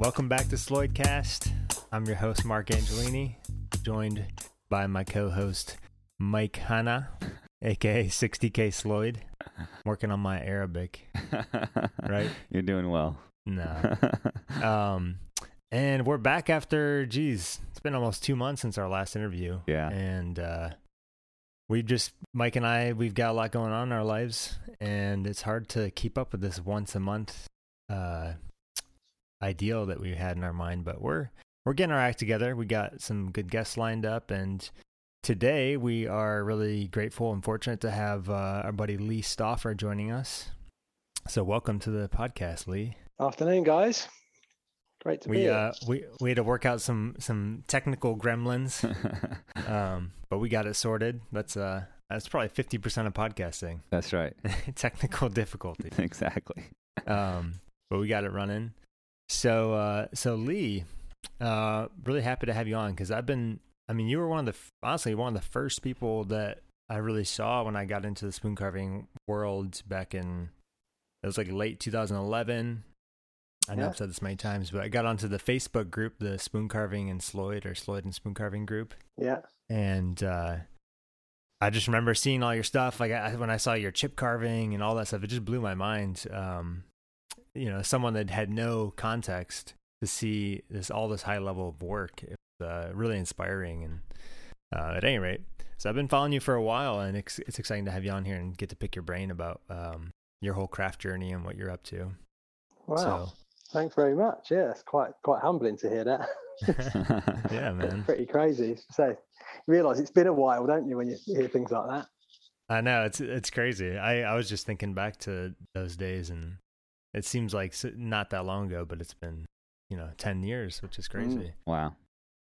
Welcome back to Sloydcast. I'm your host, Mark Angelini, joined by my co-host, Mike Hanna, a.k.a. 60K Sloyd. I'm working on my Arabic, right? You're doing well. No. And we're back after, it's been almost 2 months since our last interview. Yeah. And Mike and I, we've got a lot going on in our lives, and it's hard to keep up with this once a month ideal that we had in our mind, but we're getting our act together. We got some good guests lined up, and today we are really grateful and fortunate to have our buddy Lee Stoffer joining us. So welcome to the podcast, Lee. Afternoon, guys. Great to be here. We had to work out some technical gremlins, but we got it sorted. That's probably 50% of podcasting. That's right. Technical difficulties. Exactly. But we got it running. So Lee, really happy to have you on because you were honestly one of the first people that I really saw when I got into the spoon carving world back in, it was like late 2011. I know I've said this many times, but I got onto the Facebook group, the Spoon Carving and Sloyd, or Sloyd and Spoon Carving group. Yeah. And I just remember seeing all your stuff. Like when I saw your chip carving and all that stuff, it just blew my mind. Someone that had no context to see all this high level of work. It was really inspiring. And at any rate, so I've been following you for a while, and it's exciting to have you on here and get to pick your brain about your whole craft journey and what you're up to. Wow. So, thanks very much. Yeah, it's quite humbling to hear that. Yeah, man. It's pretty crazy. So you realise it's been a while, don't you, when you hear things like that? I know, it's crazy. I was just thinking back to those days, and it seems like not that long ago, but it's been 10 years, which is crazy. Wow.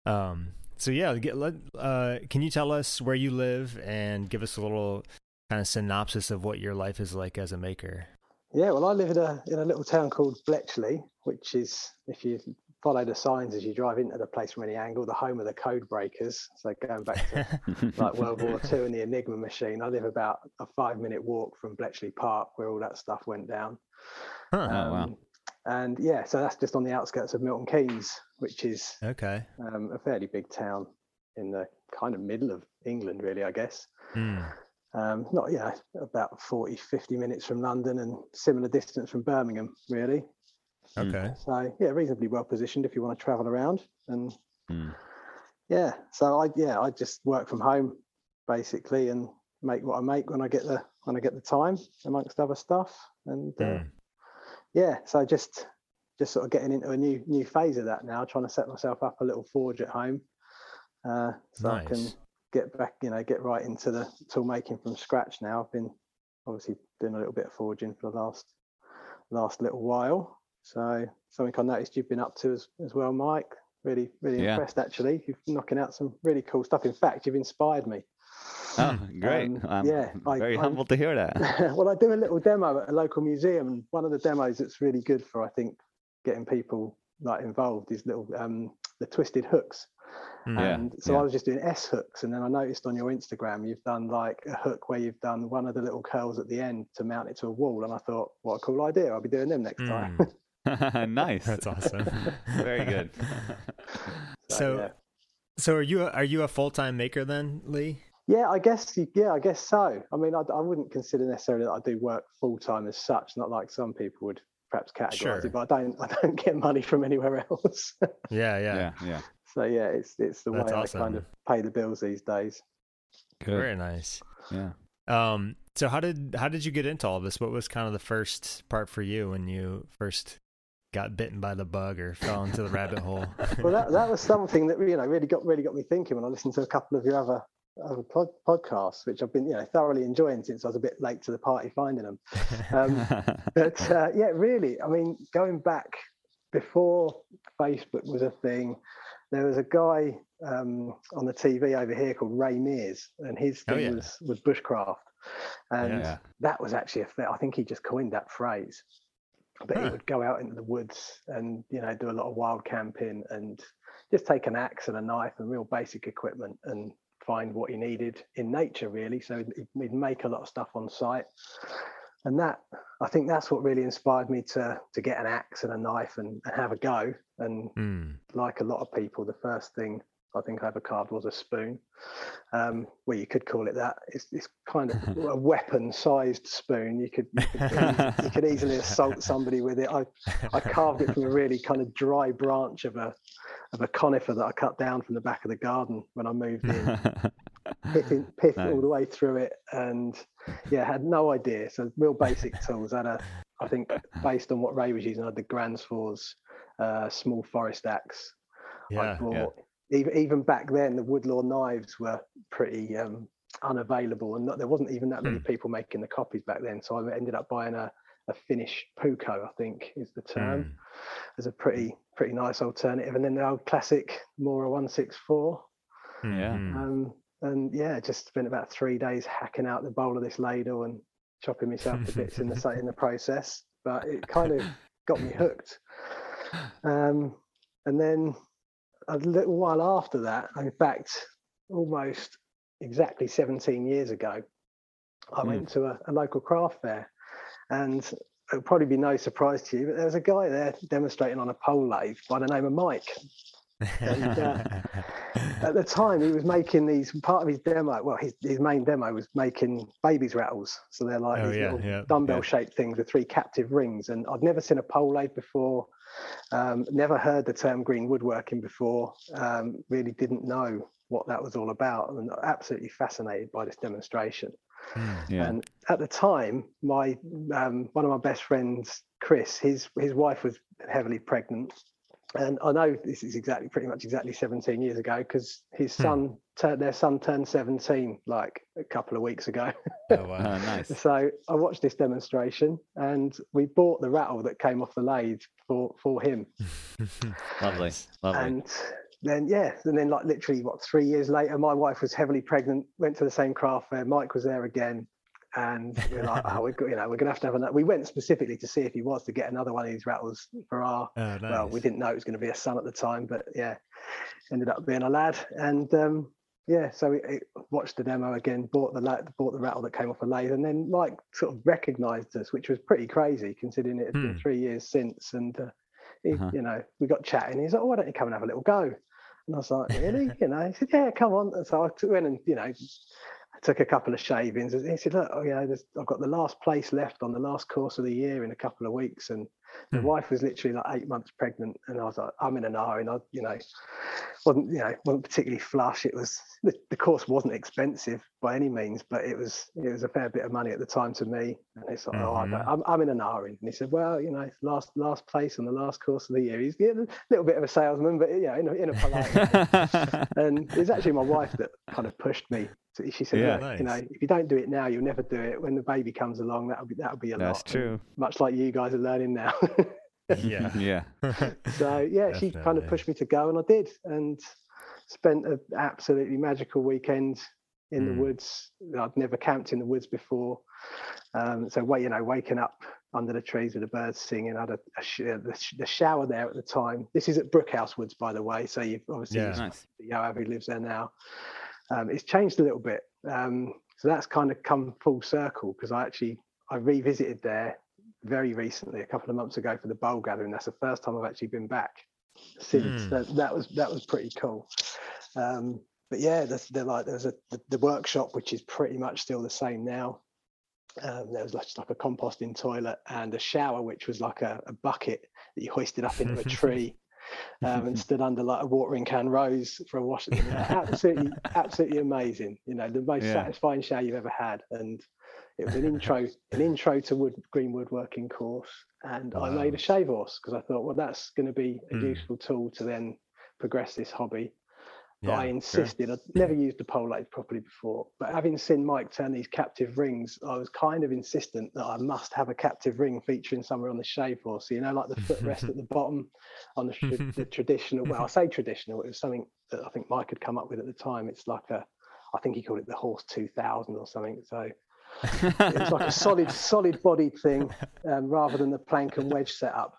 So yeah, can you tell us where you live and give us a little kind of synopsis of what your life is like as a maker? Yeah, well, I live in a little town called Bletchley, which is, if you follow the signs as you drive into the place from any angle, the home of the code breakers. So going back to like World War II and the Enigma machine, I live about a 5-minute walk from Bletchley Park where all that stuff went down. Huh, wow. And yeah, so that's just on the outskirts of Milton Keynes, which is a fairly big town in the kind of middle of England, really, I guess. Mm. About 40, 50 minutes from London and similar distance from Birmingham, really. Okay. So, yeah, reasonably well positioned if you want to travel around. And I just work from home basically and make what I make when I get the time, amongst other stuff. And so just sort of getting into a new phase of that now, trying to set myself up a little forge at home, so nice. I can get back, get right into the tool making from scratch now. I've been obviously doing a little bit of forging for the last little while. So something I noticed you've been up to as well, Mike. Really, really impressed, actually. You're knocking out some really cool stuff. In fact, you've inspired me. Oh, great. I'm humbled to hear that. Well, I do a little demo at a local museum, and one of the demos that's really good for, I think, getting people involved is little the twisted hooks. And I was just doing S hooks, and then I noticed on your Instagram you've done like a hook where you've done one of the little curls at the end to mount it to a wall, and I thought, what a cool idea. I'll be doing them next time. Nice. That's awesome. Very good. So are you a full-time maker then, Lee? Yeah, I guess so. I mean, I wouldn't consider necessarily that I do work full-time as such, not like some people would perhaps categorize it, but I don't get money from anywhere else. Yeah. So yeah, it's the That's way awesome. I kind of pay the bills these days. Good. Very nice. Yeah. So how did you get into all this? What was kind of the first part for you when you first got bitten by the bug or fell into the rabbit hole? Well, that was something that really got me thinking when I listened to a couple of your other podcasts, which I've been thoroughly enjoying since I was a bit late to the party finding them. Really, I mean, going back before Facebook was a thing. There was a guy on the TV over here called Ray Mears, and his thing was bushcraft. And that was actually I think he just coined that phrase. But he would go out into the woods and, do a lot of wild camping and just take an axe and a knife and real basic equipment and find what he needed in nature, really. So he'd make a lot of stuff on site. And that, I think that's what really inspired me to get an axe and a knife and have a go. And like a lot of people, the first thing I think I ever carved was a spoon. Well, you could call it that. It's kind of a weapon-sized spoon. You could easily assault somebody with it. I carved it from a really kind of dry branch of a conifer that I cut down from the back of the garden when I moved in. Pith all the way through it, and yeah, had no idea. So real basic tools. I think based on what Ray was using, I had the Gransfors small forest axe. Yeah, I brought. Yeah. Even back then, the Woodlaw knives were pretty unavailable, and there wasn't even that many people making the copies back then. So I ended up buying a Finnish Puko, I think is the term, as a pretty nice alternative. And then the old classic Mora 164. Yeah. And yeah, just spent about 3 days hacking out the bowl of this ladle and chopping myself to bits in the process. But it kind of got me hooked. And then a little while after that, in fact, almost exactly 17 years ago, I went to a local craft fair. And it'll probably be no surprise to you, but there was a guy there demonstrating on a pole lathe by the name of Mike. And at the time, he was making these, part of his demo, well, his main demo was making baby's rattles. So they're like dumbbell-shaped things with three captive rings. And I'd never seen a pole lathe before, never heard the term green woodworking before, really didn't know what that was all about, and absolutely fascinated by this demonstration. Yeah. And at the time, my one of my best friends, Chris, his wife was heavily pregnant. And I know this is pretty much exactly 17 years ago, because their son turned 17 like a couple of weeks ago. Oh, wow. Nice. So I watched this demonstration, and we bought the rattle that came off the lathe for him. Lovely. And then, like literally, 3 years later, my wife was heavily pregnant, went to the same craft fair, Mike was there again. And we're like, we're going to have another. We went specifically to see if he was to get another one of these rattles for our. Oh, nice. Well, we didn't know it was going to be a son at the time, but yeah, ended up being a lad. And so we watched the demo again, bought the rattle that came off a lathe, and then Mike sort of recognised us, which was pretty crazy considering it had been 3 years since. And we got chatting. He's like, "Oh, why don't you come and have a little go?" And I was like, "Really?" He said, "Yeah, come on." And so I went and took a couple of shavings, and he said, "Look, I've got the last place left on the last course of the year in a couple of weeks," and the wife was literally like 8 months pregnant, and I was like, "I'm in an hour," and I, wasn't particularly flush. It was the course wasn't expensive by any means, but it was a fair bit of money at the time to me. And it's like, I'm in an hour, and he said, "Well, last place on the last course of the year." He's a little bit of a salesman, but in a polite way. And it's actually my wife that kind of pushed me. So she said, nice. If you don't do it now, you'll never do it. When the baby comes along, that'll be a lot. That's true. And much like you guys are learning now. yeah. So she kind of pushed me to go, and I did, and spent an absolutely magical weekend in the woods. I'd never camped in the woods before. Waking up under the trees with the birds singing. I had the shower there at the time. This is at Brookhouse Woods, by the way. So you've obviously Yo-Avi lives there now. It's changed a little bit, so that's kind of come full circle, because I revisited there very recently, a couple of months ago, for the bowl gathering. That's the first time I've actually been back since. So that was pretty cool. But yeah, there's the workshop, which is pretty much still the same now. There was like a composting toilet and a shower, which was like a bucket that you hoisted up into a tree. And stood under like a watering can rose for a wash. Absolutely amazing. The most satisfying shower you've ever had. And it was an intro to green woodworking course. And I made a shave horse, because I thought, well, that's going to be a useful tool to then progress this hobby. But I insisted. Sure. I'd never used the pole lathe properly before, but having seen Mike turn these captive rings, I was kind of insistent that I must have a captive ring featuring somewhere on the shave horse. So, like the footrest at the bottom on the traditional. Well, I say traditional. It was something that I think Mike had come up with at the time. It's like I think he called it the Horse 2000 or something. So it was like a solid bodied thing, rather than the plank and wedge setup.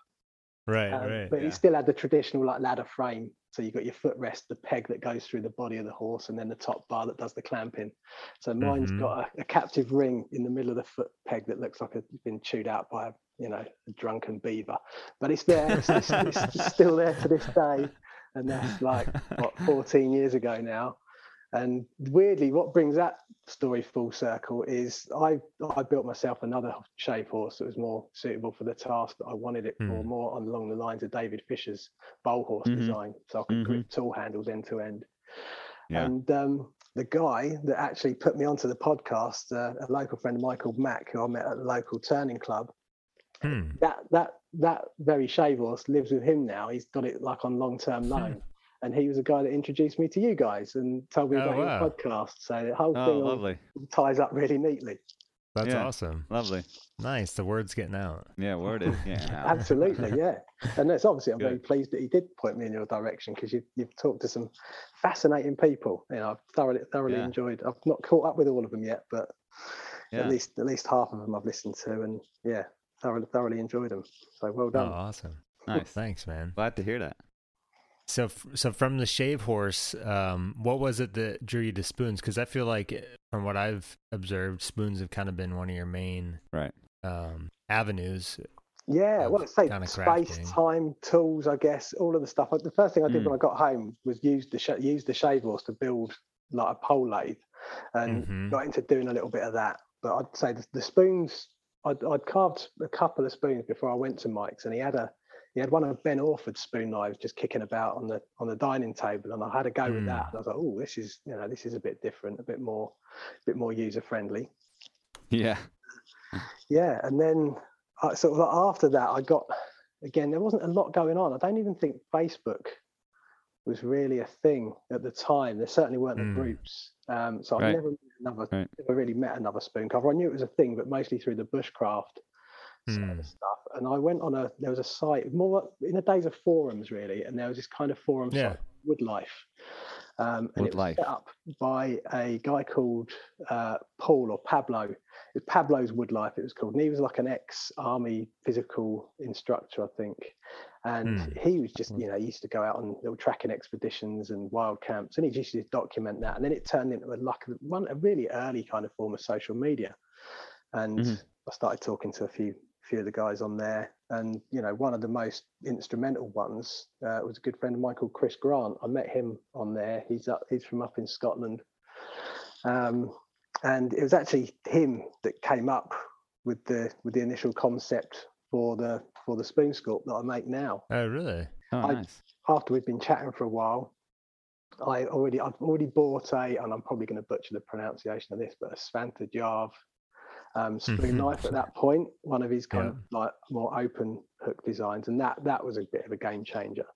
Right. But it still had the traditional like ladder frame. So you've got your footrest, the peg that goes through the body of the horse, and then the top bar that does the clamping. So mine's got a captive ring in the middle of the foot peg that looks like it's been chewed out by a drunken beaver. But it's there. it's still there to this day. And that's like, 14 years ago now. And weirdly, what brings that story full circle is I built myself another shape horse that was more suitable for the task that I wanted it for, more along the lines of David Fisher's bowl horse design, so I could grip tool handles end to end. And the guy that actually put me onto the podcast, a local friend of mine called Mack, who I met at the local turning club, that very shave horse lives with him now. He's got it like on long-term loan. And he was the guy that introduced me to you guys and told me about your podcast. So the whole thing ties up really neatly. That's awesome. Lovely. Nice. The word's getting out. Yeah, word is getting out. Absolutely, yeah. And that's obviously, I'm very pleased that he did point me in your direction, because you've talked to some fascinating people. I've thoroughly enjoyed. I've not caught up with all of them yet, but at least half of them I've listened to, and thoroughly enjoyed them. So well done. Oh, awesome. Nice. Thanks, man. Glad to hear that. So from the shave horse, what was it that drew you to spoons? Because I feel like, from what I've observed, spoons have kind of been one of your main avenues. Yeah, well, it's like space, time, tools, I guess, all of the stuff. The first thing I did when I got home was use the shave horse to build like a pole lathe, and got into doing a little bit of that. But I'd say the spoons, I'd carved a couple of spoons before I went to Mike's, and he had one of Ben Orford's spoon knives just kicking about on the dining table, and I had a go with that. And I was like, oh, this is this is a bit different, a bit more user friendly. Yeah, yeah. And then sort of after that, I got again. There wasn't a lot going on. I don't even think Facebook was really a thing at the time. There certainly weren't the groups. So I've never really met another spoon carver. I knew it was a thing, but mostly through the bushcraft. Sort of stuff. And I went on there was a site more in the days of forums really, and there was this kind of forum site, Wood Life, and it was set up by a guy called Paul or Pablo. It was Pablo's Wood Life it was called, and he was like an ex-army physical instructor, I think, and he was just he used to go out on little trekking expeditions and wild camps, and he just used to document that, and then it turned into a really early kind of form of social media, and I started talking to a few of the guys on there, and one of the most instrumental ones was a good friend of mine called Chris Grant. I met him on there. He's from up in Scotland, and it was actually him that came up with the initial concept for the spoon sculpt that I make now. Oh really? Oh, nice. After we've been chatting for a while, I've already bought and I'm probably going to butcher the pronunciation of this, but a Svante Djärv spoon knife at that point, one of his kind of like more open hook designs, and that was a bit of a game changer.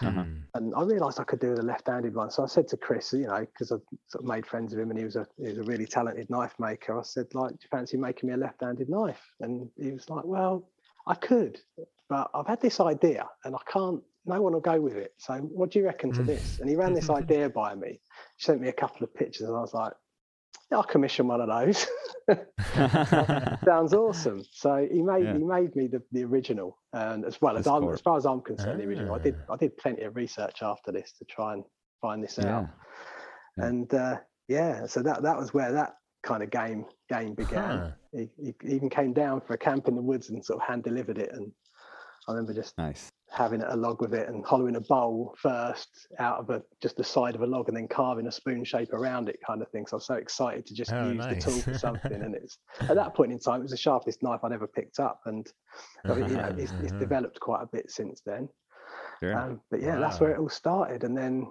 And I realised I could do the left-handed one, so I said to Chris, because I sort of made friends with him, and he was a really talented knife maker. I said, like, do you fancy making me a left-handed knife? And he was like, well, I could, but I've had this idea, and no one will go with it. So what do you reckon to this? And he ran this idea by me. He sent me a couple of pictures, and I was like, I'll commission one of those. Sounds awesome. So he made me the original, and as far as I'm concerned, the original. I did plenty of research after this to try and find this out, and so that was where that kind of game began. He even came down for a camp in the woods and sort of hand delivered it, and I remember just having a log with it and hollowing a bowl first out of just the side of a log, and then carving a spoon shape around it, kind of thing. So I was so excited to just use the tool for something. And it's at that point in time, it was the sharpest knife I'd ever picked up, and it's developed quite a bit since then. Sure. But that's where it all started. And then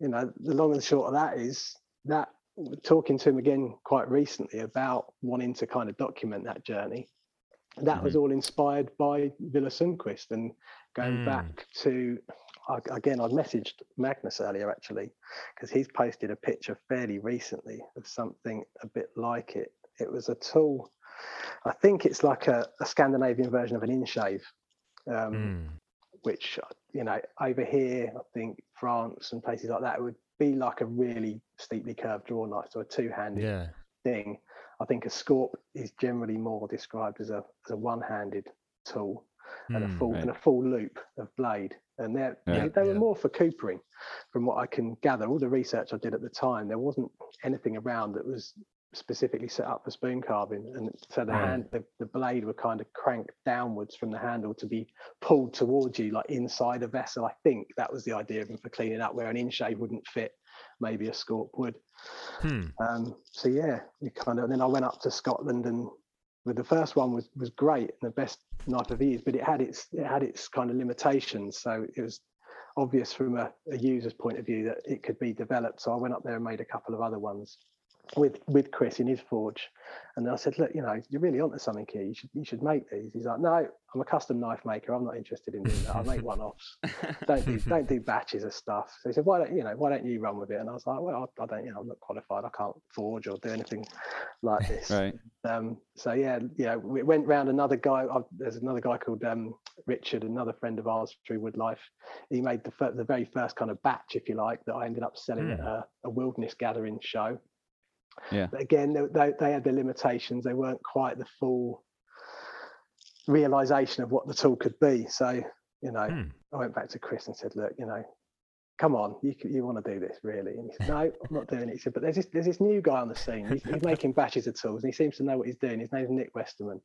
the long and short of that is that talking to him again quite recently about wanting to kind of document that journey. That was all inspired by Villa Sundquist, and going back to, again, I messaged Magnus earlier actually, because he's posted a picture fairly recently of something a bit like it. It was a tool, I think it's like a Scandinavian version of an in-shave, which, over here, I think France and places like that, it would be like a really steeply curved draw knife, so a two-handed thing. I think a scorp is generally more described as a one-handed tool. and a full loop of blade. And they were more for coopering, from what I can gather. All the research I did at the time, there wasn't anything around that was specifically set up for spoon carving, and so the blade were kind of cranked downwards from the handle to be pulled towards you, like inside a vessel. I think that was the idea of them, for cleaning up where an in-shave wouldn't fit, maybe a scorp would. And then I went up to Scotland, and the first one was great and the best knife of years, but it had its kind of limitations. So it was obvious from a user's point of view that it could be developed. So I went up there and made a couple of other ones with Chris in his forge, and I said, look, you're really onto something here, you should make these. He's like, no, I'm a custom knife maker, I'm not interested in doing that, I make one-offs. don't do batches of stuff. So he said, why don't you run with it? And I was like, well, I don't, I'm not qualified, I can't forge or do anything like this. Right. We went round another guy. There's another guy called Richard, another friend of ours through Wood Life. He made the very first kind of batch, if you like, that I ended up selling at a wilderness gathering show. Yeah. But again, they had their limitations. They weren't quite the full realization of what the tool could be. So, I went back to Chris and said, look, come on, you want to do this, really? And he said, no, I'm not doing it. He said, but there's this new guy on the scene. He's making batches of tools, and he seems to know what he's doing. His name's Nick Westerman.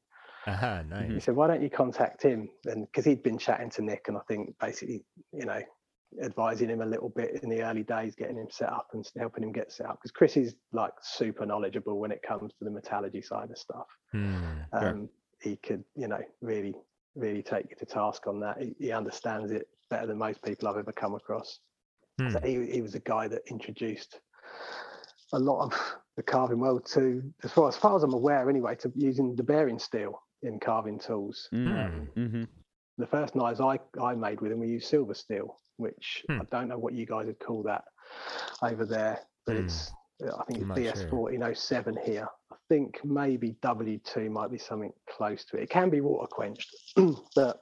Uh-huh, nice. He said, why don't you contact him? And because he'd been chatting to Nick, and I think basically, advising him a little bit in the early days, getting him set up and helping him get set up, because Chris is like super knowledgeable when it comes to the metallurgy side of stuff. He could really take you to task on that. He understands it better than most people I've ever come across. So he was a guy that introduced a lot of the carving world to, as far as I'm aware anyway, to using the bearing steel in carving tools. The first knives I made with him, we used silver steel, which I don't know what you guys would call that over there, but I think it's DS1407 here. I think maybe W2 might be something close to it. It can be water quenched, but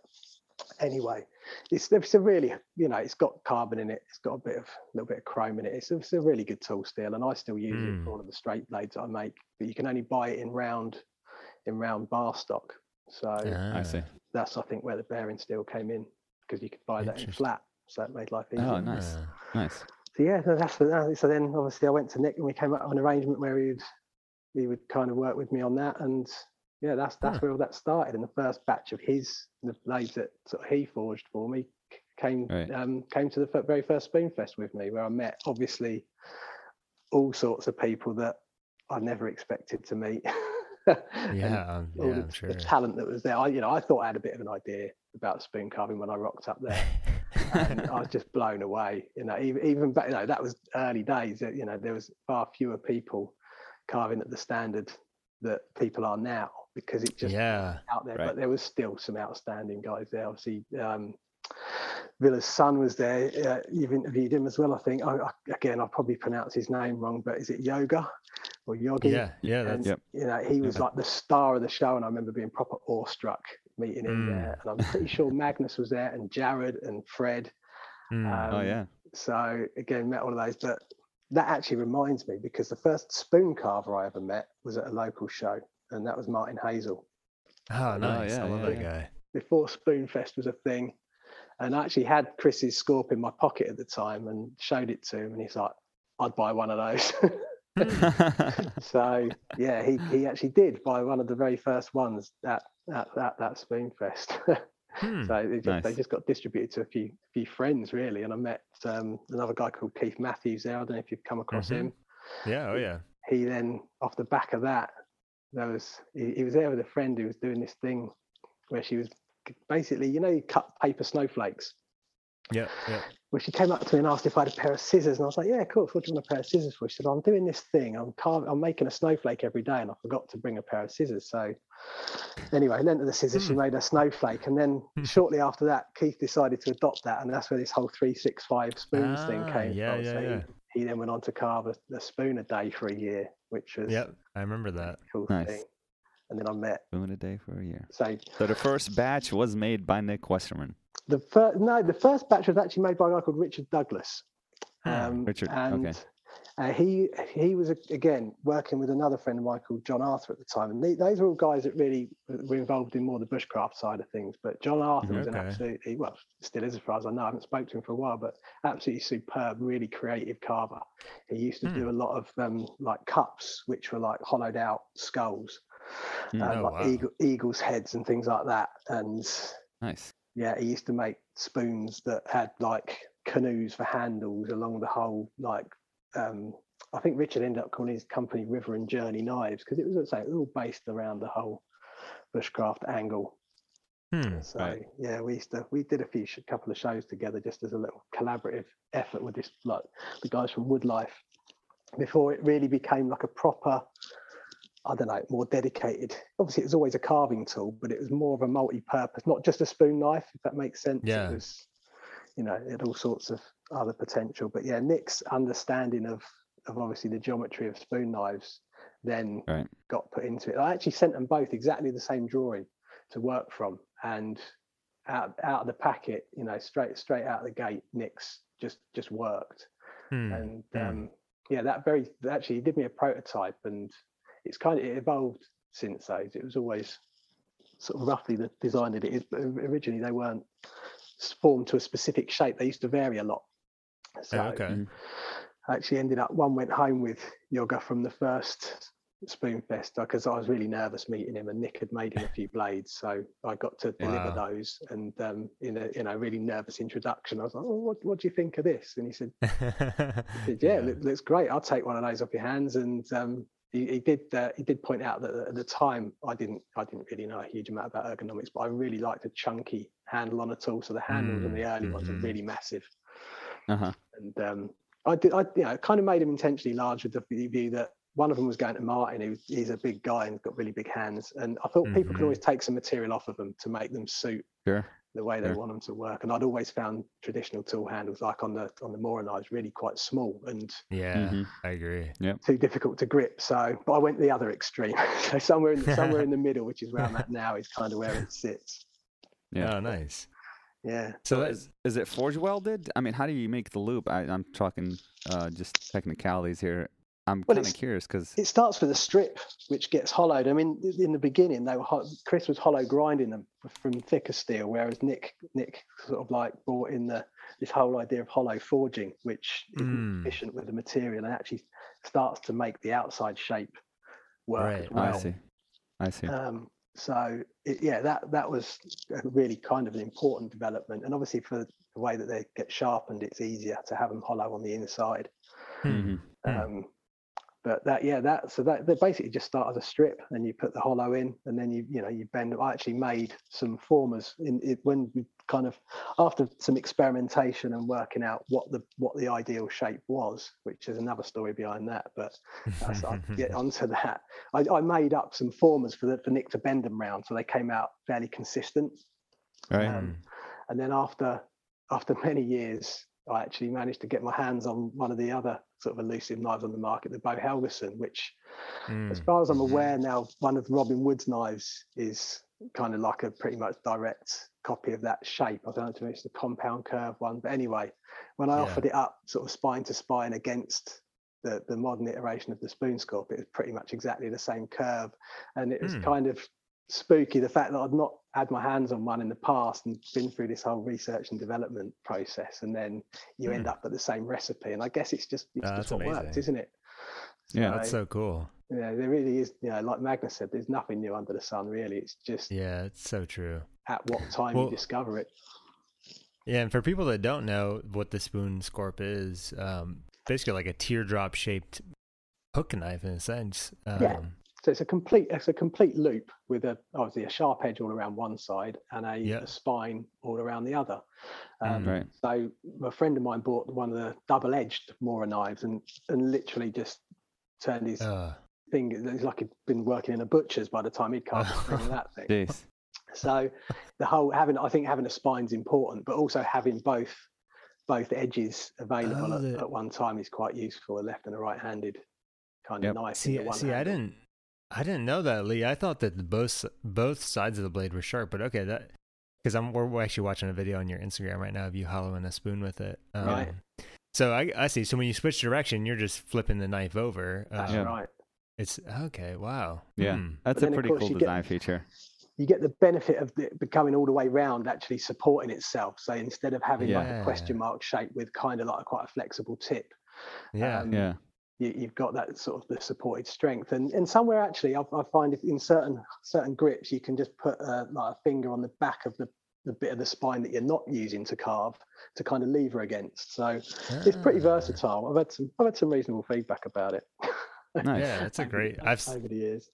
anyway, it's a really, it's got carbon in it. It's got a little bit of chrome in it. It's a really good tool steel, and I still use it for all of the straight blades I make, but you can only buy it in round bar stock. So I see. That's, I think, where the bearing steel came in, because you could buy that in flat. So that made life easier. Oh, nice. Nice. So so then obviously I went to Nick, and we came up with an arrangement where he would kind of work with me on that. And that's where all that started. And the first batch of the blades that sort of he forged for me came to the very first Spoonfest with me, where I met obviously all sorts of people that I never expected to meet. The talent that was there. I thought I had a bit of an idea about spoon carving when I rocked up there, and I was just blown away. Even back, that was early days. There was far fewer people carving at the standard that people are now, because it just out there. Right. But there was still some outstanding guys there. Obviously, Villa's son was there. You've interviewed him as well, I think. I'll probably pronounce his name wrong, but is it Yoga or Yogi? He was like the star of the show, and I remember being proper awestruck meeting him there. And I'm pretty sure Magnus was there, and Jared and Fred. So again, met all of those. But that actually reminds me, because the first spoon carver I ever met was at a local show, and that was Martin Hazel. Oh, nice! I love that guy. Before Spoonfest was a thing. And I actually had Chris's scorp in my pocket at the time and showed it to him, and he's like, I'd buy one of those. So he actually did buy one of the very first ones at that Spoonfest. So they just got distributed to a few friends, really. And I met another guy called Keith Matthews there. I don't know if you've come across him. Yeah, oh yeah. He then, off the back of that, he was there with a friend who was doing this thing where she was basically, you cut paper snowflakes. Well, she came up to me and asked if I had a pair of scissors, and I was like, yeah, of course, what do you want a pair of scissors for? She said, I'm doing this thing, I'm making a snowflake every day, and I forgot to bring a pair of scissors. So anyway, I lent her the scissors, she made a snowflake, and then shortly after that, Keith decided to adopt that, and that's where this whole 365 spoons thing came from. He then went on to carve a spoon a day for a year, which was I remember that. Cool. Nice. Thing. And then I met spoon a day for a year. So the first batch was made by Nick Westerman. The first batch was actually made by a guy called Richard Douglas. Richard, and He was, again, working with another friend of mine called John Arthur at the time. And those were all guys that really were involved in more the bushcraft side of things. But John Arthur was an absolutely, well, still is as far as I know. I haven't spoken to him for a while, but absolutely superb, really creative carver. He used to do a lot of like cups, which were like hollowed out skulls, like eagles' heads and things like that. And yeah, he used to make spoons that had like canoes for handles along the whole, like, I think Richard ended up calling his company River and Journey Knives, because it was all based around the whole bushcraft angle. Yeah, we did a couple of shows together just as a little collaborative effort with this, like the guys from Wood Life, before it really became like a proper, I don't know, more dedicated. Obviously, it was always a carving tool, but it was more of a multi-purpose, not just a spoon knife, if that makes sense. Yeah. It was, you know, it had all sorts of other potential. But yeah, Nick's understanding of obviously the geometry of spoon knives then got put into it. I actually sent them both exactly the same drawing to work from, and out of the packet, you know, straight out of the gate, Nick's just worked. And yeah, he did me a prototype, and it's kind of, it evolved since those. It was always sort of roughly the design that it is, but originally they weren't formed to a specific shape. They used to vary a lot. So I actually ended up, one went home with Yoga from the first Spoonfest, because I was really nervous meeting him, and Nick had made him a few blades, so I got to deliver those. And in a really nervous introduction, I was like, "Oh, what do you think of this?" And he said, "Yeah, it looks great. I'll take one of those off your hands." And he did point out that at the time I didn't really know a huge amount about ergonomics, but I really liked a chunky handle on a tool. So the handles on the early ones are really massive. And I kind of made him intentionally large with the view that one of them was going to Martin, who's a big guy and got really big hands. And I thought people could always take some material off of them to make them suit the way they want them to work. And I'd always found traditional tool handles, like on the Mora knives, really quite small and I agree. Yep. Too difficult to grip. So, but I went the other extreme. So somewhere in the middle, which is where I'm at now, is kind of where it sits. Yeah, oh, nice. Yeah. So is it forge welded? I mean, how do you make the loop? I'm talking just technicalities here. I'm kind of curious because it starts with a strip which gets hollowed. I mean, in the beginning, Chris was hollow grinding them from thicker steel, whereas Nick sort of like brought in this whole idea of hollow forging, which is efficient with the material and actually starts to make the outside shape work as well. I see. That was really kind of an important development, and obviously for the way that they get sharpened, it's easier to have them hollow on the inside. But they basically just start as a strip, and you put the hollow in, and then you bend. I actually made some formers when we kind of, after some experimentation and working out what the ideal shape was, which is another story behind that. But I'll get onto that. I made up some formers for Nick to bend them round, so they came out fairly consistent. Right. And then after many years, I actually managed to get my hands on one of the other sort of elusive knives on the market, the Bo Helgeson, which, as far as I'm aware now, one of Robin Wood's knives is kind of like a pretty much direct copy of that shape. I don't know if it's the compound curve one, but anyway, when I offered it up sort of spine to spine against the modern iteration of the Spoon Sculpt, it was pretty much exactly the same curve, and it was kind of spooky, the fact that I'd not had my hands on one in the past and been through this whole research and development process, and then you end up at the same recipe. And I guess it's just what works, isn't it? Yeah, that's so cool. Yeah, there really is. You know, like Magnus said, there's nothing new under the sun, really. It's just it's so true. At what time you discover it. Yeah, and for people that don't know what the Spoon Sculpt is, basically like a teardrop shaped hook knife in a sense. So it's a complete loop with obviously a sharp edge all around one side and a spine all around the other. So a friend of mine bought one of the double-edged Mora knives and literally just turned his thing. It's like he'd been working in a butcher's by the time he'd carved that thing. Geez. So having a spine's important, but also having both edges available at one time is quite useful. A left and a right-handed kind of knife. I didn't know that, Lee. I thought that both sides of the blade were sharp, but okay, that because we're actually watching a video on your Instagram right now of you hollowing a spoon with it. So I see. So when you switch direction, you're just flipping the knife over. That's right. It's okay. Wow. Yeah, that's a pretty cool design feature. You get the benefit of it becoming all the way round, actually supporting itself. So instead of having like a question mark shape with kind of like quite a flexible tip, you've got that sort of the supported strength. And somewhere actually, I find if in certain grips, you can just put like a finger on the back of the bit of the spine that you're not using to carve to kind of lever against. So it's pretty versatile. I've had some reasonable feedback about it. Nice. Yeah, that's a great. Over the years.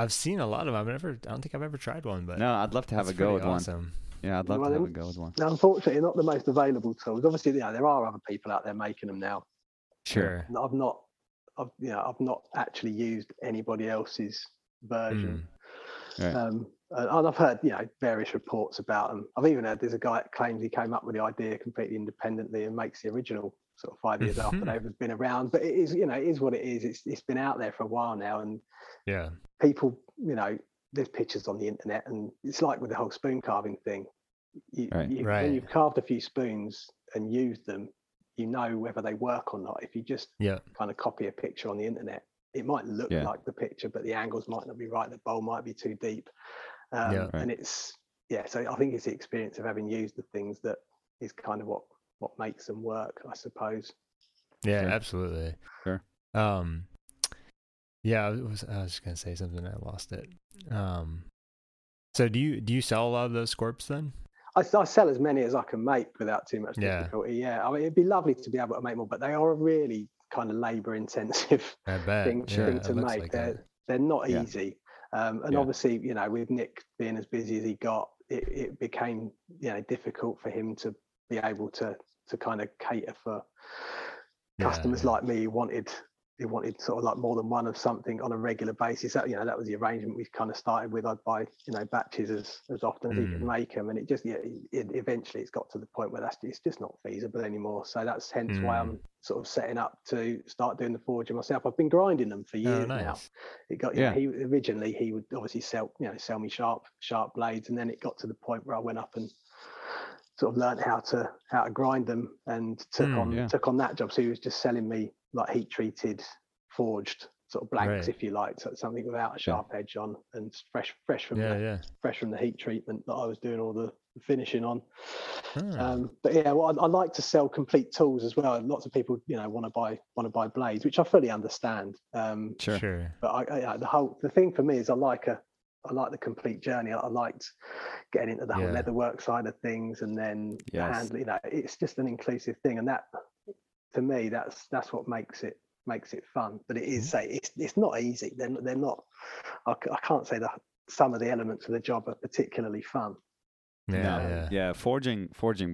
I've seen a lot of them. I don't think I've ever tried one, but no, I'd love to have a go with one. Yeah, I'd love to have a go with one. Unfortunately, not the most available tools. Obviously, there are other people out there making them now. Sure. I've not actually used anybody else's version. Right. And I've heard, various reports about them. I've even heard there's a guy that claims he came up with the idea completely independently and makes the original sort of 5 years after they've been around. But it is, it is what it is. It's been out there for a while now, and people, there's pictures on the internet, and it's like with the whole spoon carving thing. When you've carved a few spoons and used them, whether they work or not. If you just kind of copy a picture on the internet, it might look like the picture, but the angles might not be right. The bowl might be too deep. And so I think it's the experience of having used the things that is kind of what makes them work, I suppose. Yeah, absolutely. Sure. I was just going to say something, I lost it. So do you sell a lot of those scorps then? I sell as many as I can make without too much difficulty. Yeah. I mean, it'd be lovely to be able to make more, but they are a really kind of labor intensive thing to make. Like they're not easy. Obviously, with Nick being as busy as he got, it became, difficult for him to be able to kind of cater for customers like me who wanted sort of like more than one of something on a regular basis. That, that was the arrangement we kind of started with. I'd buy, batches as often as he could make them. And it just, eventually it's got to the point where it's just not feasible anymore. So that's hence why I'm sort of setting up to start doing the forging myself. I've been grinding them for years now. It got, he would obviously sell me sharp blades. And then it got to the point where I went up and sort of learned how to grind them and took on that job. So he was just selling me like heat treated, forged sort of blanks, if you like, so something without a sharp edge on and fresh from the heat treatment that I was doing all the finishing on. I like to sell complete tools as well. Lots of people, want to buy blades, which I fully understand. Sure. But the thing for me is I like the complete journey. I liked getting into the whole leatherwork side of things, and then it's just an inclusive thing. And that, to me, that's what makes it fun. But it is, it's not easy. They're not. I can't say that some of the elements of the job are particularly fun. Forging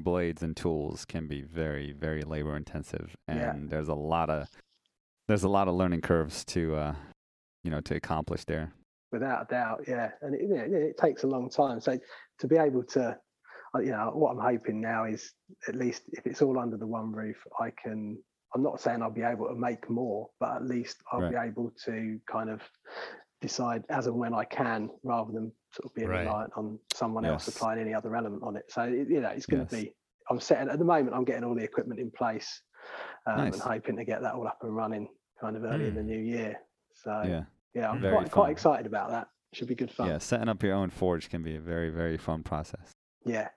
blades and tools can be very, very labor intensive, and there's a lot of learning curves to, to accomplish there. Without a doubt, and it takes a long time. So to be able to, what I'm hoping now is, at least if it's all under the one roof, I'm not saying I'll be able to make more, but at least I'll be able to kind of decide as and when I can, rather than sort of being reliant on someone else applying any other element on it. So it's going to be. I'm getting all the equipment in place, and hoping to get that all up and running kind of early in the new year. So. Yeah, I'm quite excited about that. Should be good fun. Yeah, setting up your own forge can be a very, very fun process. Yeah.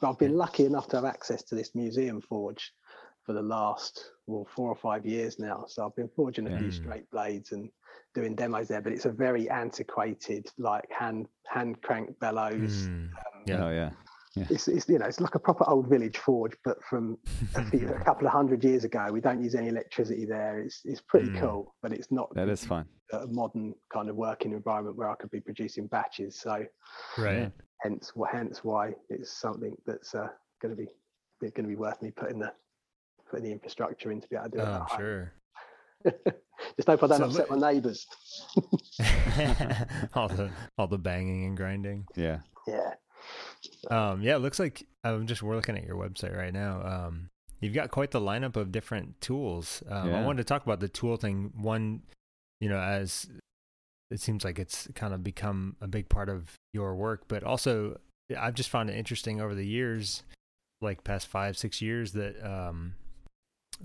I've been lucky enough to have access to this museum forge for the last 4 or 5 years now. So I've been forging a few straight blades and doing demos there, but it's a very antiquated, like hand crank bellows. Yeah. It's like a proper old village forge, but from a couple of hundred years ago. We don't use any electricity there. It's pretty cool, but it's not. That is fun. A modern kind of working environment where I could be producing batches. So, hence why it's something that's going to be worth me putting the infrastructure in to be able to do it. Sure. Just hope I don't upset my neighbours. all the banging and grinding. Yeah. It looks like we're looking at your website right now. You've got quite the lineup of different tools. I wanted to talk about the tool thing. One, as it seems like it's kind of become a big part of your work, but also I've just found it interesting over the years, like past 5-6 years, that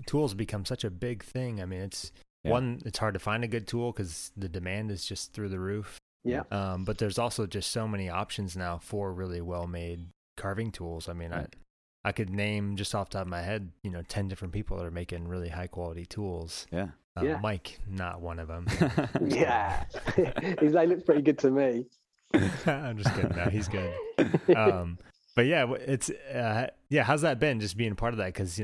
tools become such a big thing. I mean, it's one, it's hard to find a good tool because the demand is just through the roof. Yeah. But there's also just so many options now for really well-made carving tools. I mean, I could name just off the top of my head, 10 different people that are making really high quality tools. Yeah. Mike, not one of them. He's like, looks pretty good to me. I'm just kidding. No, he's good. But yeah, it's, how's that been, just being part of that? Because,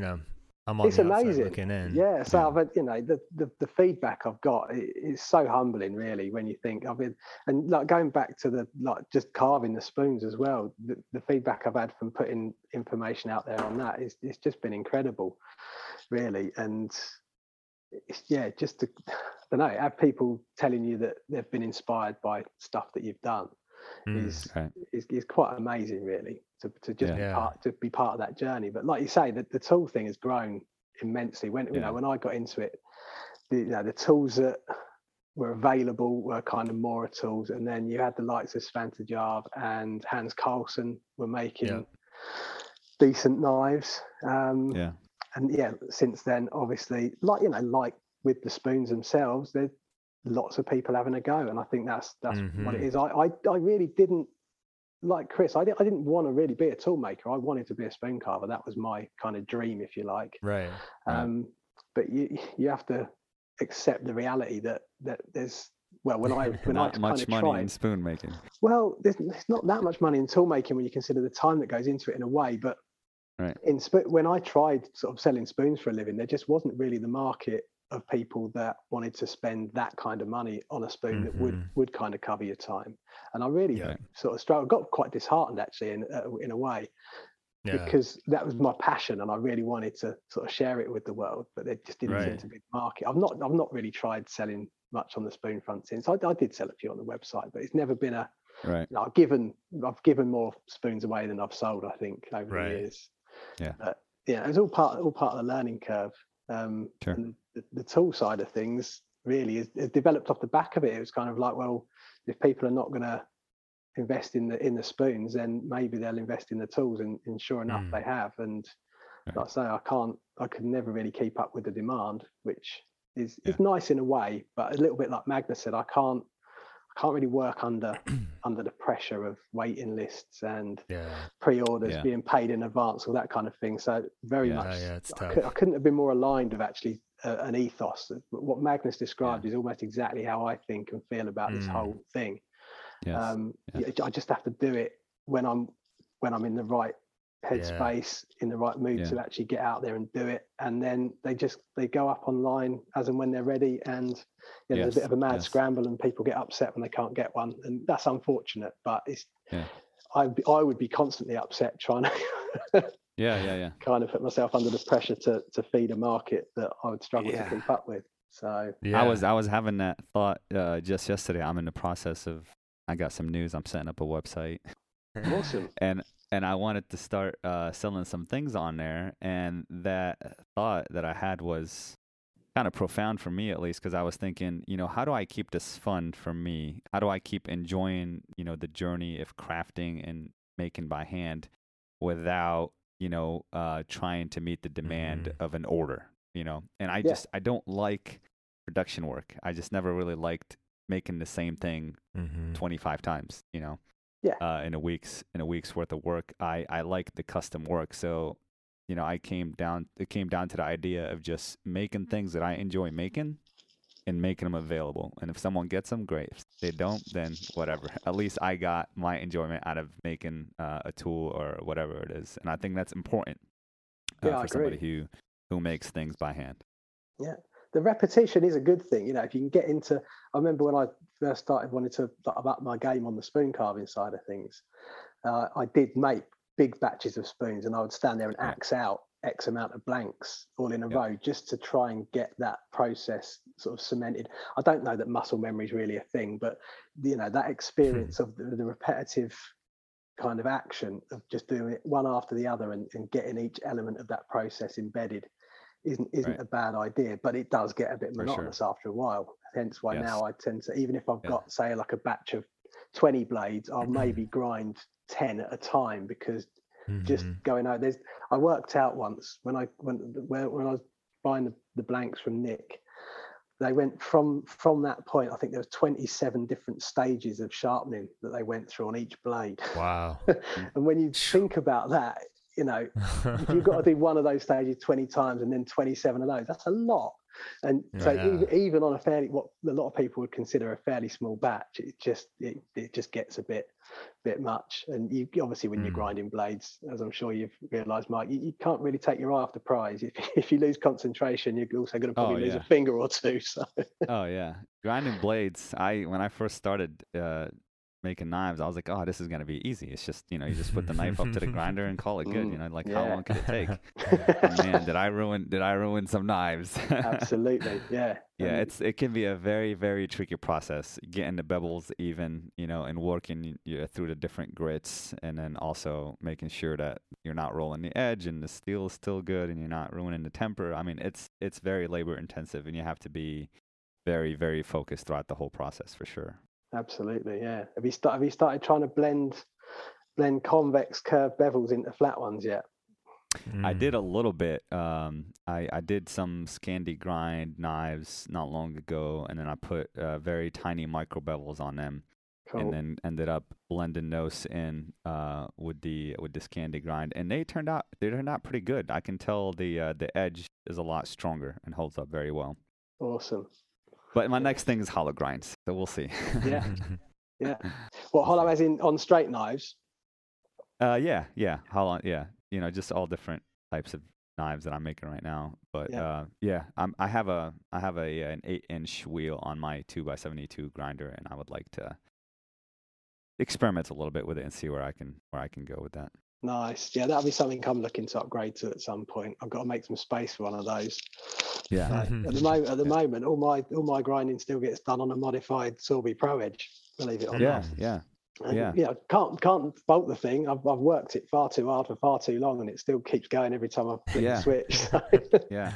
I'm on the outside looking in. Yeah, so I've had, the feedback I've got is so humbling, really, when you think of it. And like going back to the, like just carving the spoons as well, the feedback I've had from putting information out there on that is, it's just been incredible, really. And it's, just to, I don't know, have people telling you that they've been inspired by stuff that you've done is quite amazing, really. To be part of that journey. But like you say, the tool thing has grown immensely. When when I got into it, the tools that were available were kind of Mora tools, and then you had the likes of Svante Djärv and Hans Carlsen were making decent knives. Since then, obviously, like with the spoons themselves, there's lots of people having a go, and I think that's what it is. I really didn't. Like Chris, I didn't want to really be a tool maker. I wanted to be a spoon carver. That was my kind of dream, if you like. Right. But you have to accept the reality that there's not much money in spoon making. Well, there's not that much money in tool making when you consider the time that goes into it in a way. But when I tried sort of selling spoons for a living, there just wasn't really the market of people that wanted to spend that kind of money on a spoon that would kind of cover your time. And I really sort of struggled, got quite disheartened actually in a way, because that was my passion and I really wanted to sort of share it with the world, but there just didn't seem to be a market. I've not really tried selling much on the spoon front since. I did sell a few on the website, but it's never been a, I've given more spoons away than I've sold, I think, over the years. Yeah. But it was all part of the learning curve. And the tool side of things really is developed off the back of it. It was kind of like, well, if people are not going to invest in the spoons, then maybe they'll invest in the tools, and sure enough they have. And like I say, I could never really keep up with the demand, which is nice in a way, but a little bit like Magnus said, I can't really work under the pressure of waiting lists and pre-orders being paid in advance, all that kind of thing. So very much, I couldn't have been more aligned with actually an ethos. What Magnus described is almost exactly how I think and feel about this whole thing. Yes. I just have to do it when I'm in the right headspace, in the right mood to actually get out there and do it. And then they go up online as and when they're ready, and there's a bit of a mad scramble and people get upset when they can't get one, and that's unfortunate, but it's I would be constantly upset trying to kind of put myself under the pressure to feed a market that I would struggle to keep up with. So I was having that thought just yesterday. I'm in the process of, I got some news, I'm setting up a website. Awesome. And I wanted to start selling some things on there. And that thought that I had was kind of profound for me, at least, because I was thinking, how do I keep this fun for me? How do I keep enjoying, the journey of crafting and making by hand without, trying to meet the demand of an order, And I don't like production work. I just never really liked making the same thing 25 times, in a week's worth of work. I like the custom work. So, it came down to the idea of just making things that I enjoy making and making them available. And if someone gets them, great. If they don't, then whatever. At least I got my enjoyment out of making a tool or whatever it is. And I think that's important for somebody who makes things by hand. Yeah. The repetition is a good thing, if you can get into, I remember when I first started wanting to up my game on the spoon carving side of things, I did make big batches of spoons and I would stand there and axe out X amount of blanks all in a row just to try and get that process sort of cemented. I don't know that muscle memory is really a thing, but that experience of the repetitive kind of action of just doing it one after the other and getting each element of that process embedded isn't a bad idea, but it does get a bit monotonous after a while. Hence why now I tend to, even if I've got, say, like a batch of 20 blades, I'll maybe grind 10 at a time, because just going out, I worked out once when I was buying the blanks from Nick, they went from that point, I think there was 27 different stages of sharpening that they went through on each blade. Wow. And when you think about that, you know, you've got to do one of those stages 20 times and then 27 of those. That's a lot. And so even on a fairly, what a lot of people would consider a fairly small batch, it just gets a bit much. And you obviously, when you're grinding blades, as I'm sure you've realized, Mike, you can't really take your eye off the prize. If you lose concentration, you're also going to probably lose a finger or two. So grinding blades, when I first started making knives, I was like, this is going to be easy. It's just, you just put the knife up to the grinder and call it good. How long could it take? Man, did I ruin some knives? Absolutely. Yeah. It can be a very, very tricky process, getting the bevels even, and working through the different grits, and then also making sure that you're not rolling the edge and the steel is still good and you're not ruining the temper. I mean, it's very labor intensive, and you have to be very, very focused throughout the whole process for sure. Absolutely, yeah. Have you started trying to blend convex curved bevels into flat ones yet? I did a little bit. I did some Scandi grind knives not long ago, and then I put very tiny micro bevels on them, and then ended up blending those in with the Scandi grind, and they turned out pretty good. I can tell the edge is a lot stronger and holds up very well. Awesome. But my next thing is hollow grinds, so we'll see. Yeah. Well, hollow as in on straight knives? Yeah. Hollow, yeah. Just all different types of knives that I'm making right now. But I have an 8-inch wheel on my 2x72 grinder, and I would like to experiment a little bit with it and see where I can go with that. Nice. Yeah, that'll be something I'm looking to upgrade to at some point. I've got to make some space for one of those. Yeah. At the moment, all my grinding still gets done on a modified Sorby Pro Edge, believe it or not. Yeah. Yeah. Can't bolt the thing. I've worked it far too hard for far too long, and it still keeps going every time I flip the switch. So. Yeah.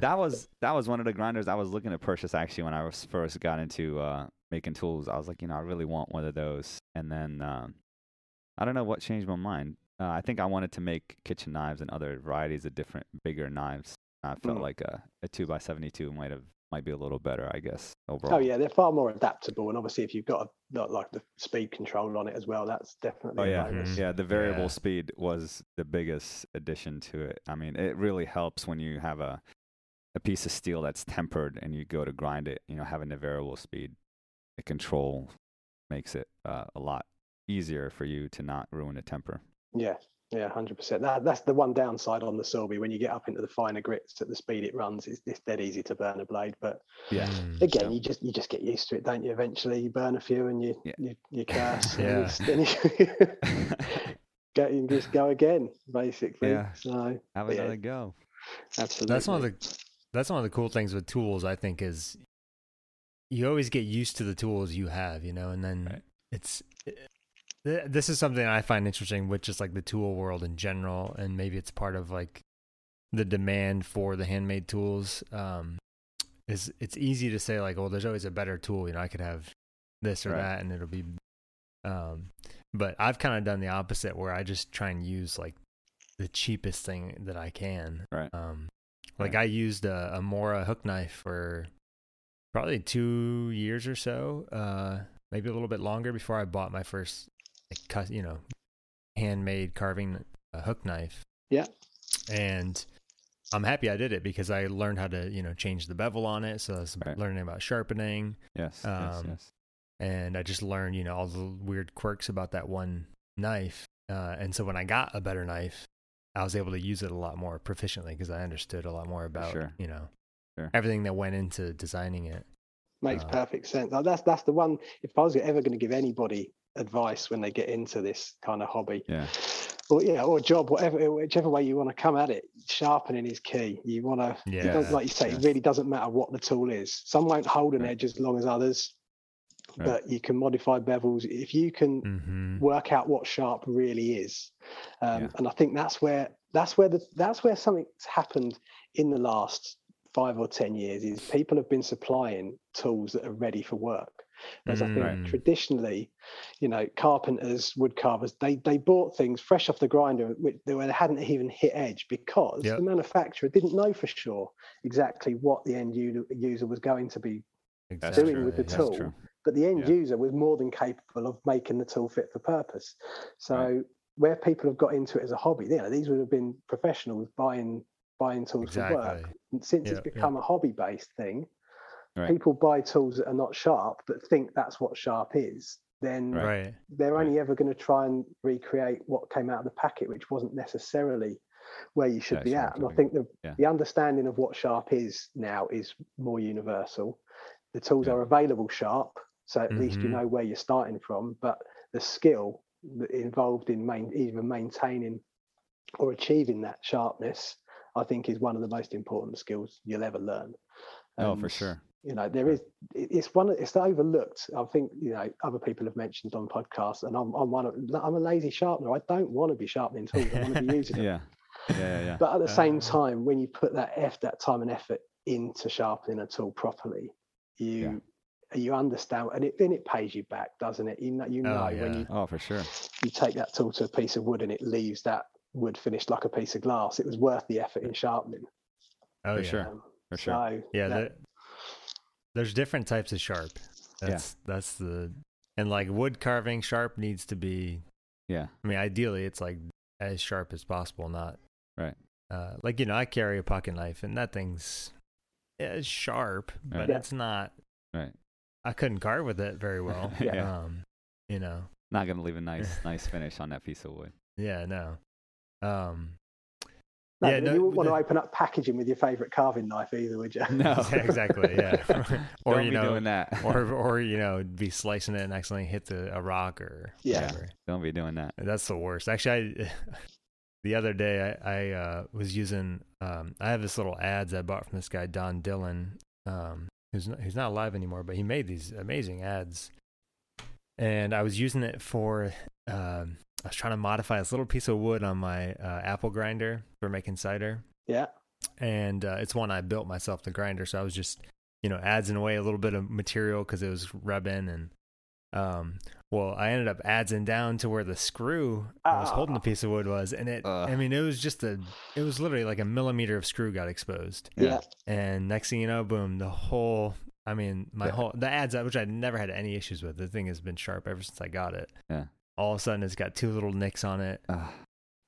That was one of the grinders I was looking to purchase actually when I first got into making tools. I was like, I really want one of those, and then I don't know what changed my mind. I think I wanted to make kitchen knives and other varieties of different bigger knives. I felt like a 2x72 might be a little better, I guess, overall. Oh, yeah, they're far more adaptable. And obviously, if you've got the speed control on it as well, that's definitely a bonus. Yeah, the variable speed was the biggest addition to it. I mean, it really helps when you have a piece of steel that's tempered and you go to grind it, having the variable speed, the control makes it a lot easier for you to not ruin the temper. Yeah. Yeah, 100%. That's the one downside on the Sorby. When you get up into the finer grits at the speed it runs, it's dead easy to burn a blade. But again, you just get used to it, don't you? Eventually, you burn a few and you curse. You just go again, basically. Yeah. So have another go. Absolutely. That's one of the cool things with tools, I think, is you always get used to the tools you have, and then This is something I find interesting, which is like the tool world in general, and maybe it's part of like the demand for the handmade tools. Is it's easy to say like, well, there's always a better tool, I could have this or that, and it'll be. But I've kind of done the opposite, where I just try and use like the cheapest thing that I can. Right. I used a Mora hook knife for probably 2 years or so, maybe a little bit longer before I bought my first. Handmade carving hook knife. Yeah. And I'm happy I did it because I learned how to, change the bevel on it. So I was learning about sharpening. Yes. And I just learned, all the weird quirks about that one knife. And so when I got a better knife, I was able to use it a lot more proficiently because I understood a lot more about, everything that went into designing it. Makes perfect sense. Now, that's the one, if I was ever going to give anybody advice when they get into this kind of hobby or job, whichever way you want to come at it, sharpening is key. You want to, like you say, it really doesn't matter what the tool is. Some won't hold an edge as long as others, but you can modify bevels if you can work out what sharp really is. And I think that's where something's happened in the last 5 or 10 years is people have been supplying tools that are ready for work. Whereas I think traditionally, you know, carpenters, wood carvers, they bought things fresh off the grinder, which they hadn't even hit edge, because the manufacturer didn't know for sure exactly what the end user was going to be doing with the tool. But the end user was more than capable of making the tool fit for purpose. So where people have got into it as a hobby, you know, these would have been professionals buying tools for work. And since it's become a hobby-based thing, people buy tools that are not sharp but think that's what sharp is. Then they're only ever going to try and recreate what came out of the packet, which wasn't necessarily where you should be at. And I think the understanding of what sharp is now is more universal. The tools are available sharp, so at least you know where you're starting from. But the skill involved in either maintaining or achieving that sharpness, I think, is one of the most important skills you'll ever learn. Oh, for sure. You know, there is, it's overlooked. I think, you know, other people have mentioned on podcasts, and I'm a lazy sharpener. I don't want to be sharpening tools. I want to be using them. But at the same time, when you put that time and effort into sharpening a tool properly, you understand, and it pays you back, doesn't it? You know when you for sure you take that tool to a piece of wood and it leaves that wood finished like a piece of glass. It was worth the effort in sharpening. For sure. There's different types of sharp. And like wood carving sharp needs to be. Yeah. I mean, ideally, it's like as sharp as possible, not right. Like, you know, I carry a pocket knife, and that thing's sharp, but it's not. Right. I couldn't carve with it very well. You know, not gonna leave a nice finish on that piece of wood. Yeah. No, you wouldn't want to open up packaging with your favorite carving knife either, would you? No, exactly. Yeah, or don't be doing that, or you know, be slicing it and accidentally hit a rock or whatever. Don't be doing that. That's the worst. Actually, the other day I was using I have this little ads I bought from this guy Don Dillon, who's not alive anymore, but he made these amazing ads, and I was using it for. I was trying to modify this little piece of wood on my apple grinder for making cider. Yeah. And it's one I built myself, the grinder. So I was just, you know, adzing away a little bit of material because it was rubbing. And, I ended up adzing down to where the screw I was holding the piece of wood was. And it was literally like a millimeter of screw got exposed. Yeah. And next thing you know, boom, the ads, which I never had any issues with. The thing has been sharp ever since I got it. Yeah. All of a sudden, it's got two little nicks on it,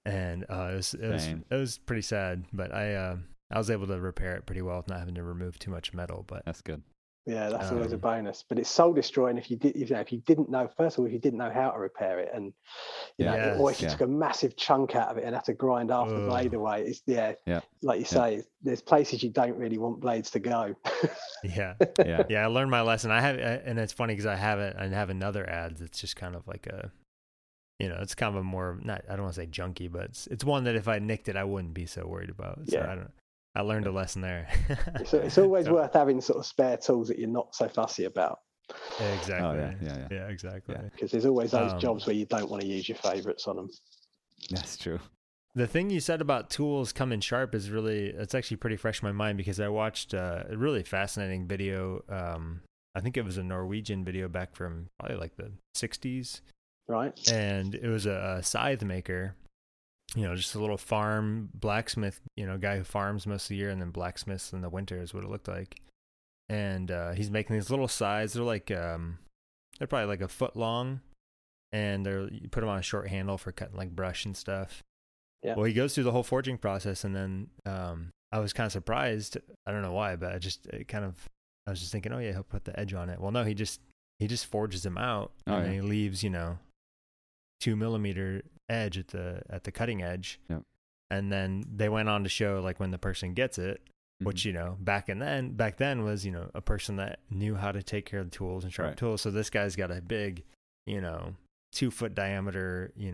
and it was pretty sad. But I was able to repair it pretty well, with not having to remove too much metal. But that's good. Yeah, that's always a bonus. But it's soul destroying if you didn't know how to repair it, and you know, or if you took a massive chunk out of it and had to grind half the blade away. It's like you say, there's places you don't really want blades to go. I learned my lesson. And it's funny because I have another ad that's just kind of like a. You know, it's kind of a more, I don't want to say junky, but it's one that if I nicked it, I wouldn't be so worried about. So I learned a lesson there. It's always worth having sort of spare tools that you're not so fussy about. Exactly. Oh, yeah, exactly. Because there's always those jobs where you don't want to use your favorites on them. That's true. The thing you said about tools coming sharp is it's actually pretty fresh in my mind because I watched a really fascinating video. I think it was a Norwegian video back from probably like the 60s. Right. And it was a scythe maker, you know, just a little farm blacksmith, you know, guy who farms most of the year and then blacksmiths in the winter is what it looked like. And he's making these little scythes. They're like, they're probably like a foot long, and you put them on a short handle for cutting like brush and stuff. Yeah. Well, he goes through the whole forging process, and then I was kind of surprised. I don't know why, but I was just thinking, oh yeah, he'll put the edge on it. Well, no, he just forges them out, and then he leaves, you know, 2 millimeter edge at the cutting edge. Yep. And then they went on to show like when the person gets it, which, you know, back then was, you know, a person that knew how to take care of the tools and sharp tools. So this guy's got a big, you know, 2 foot diameter, you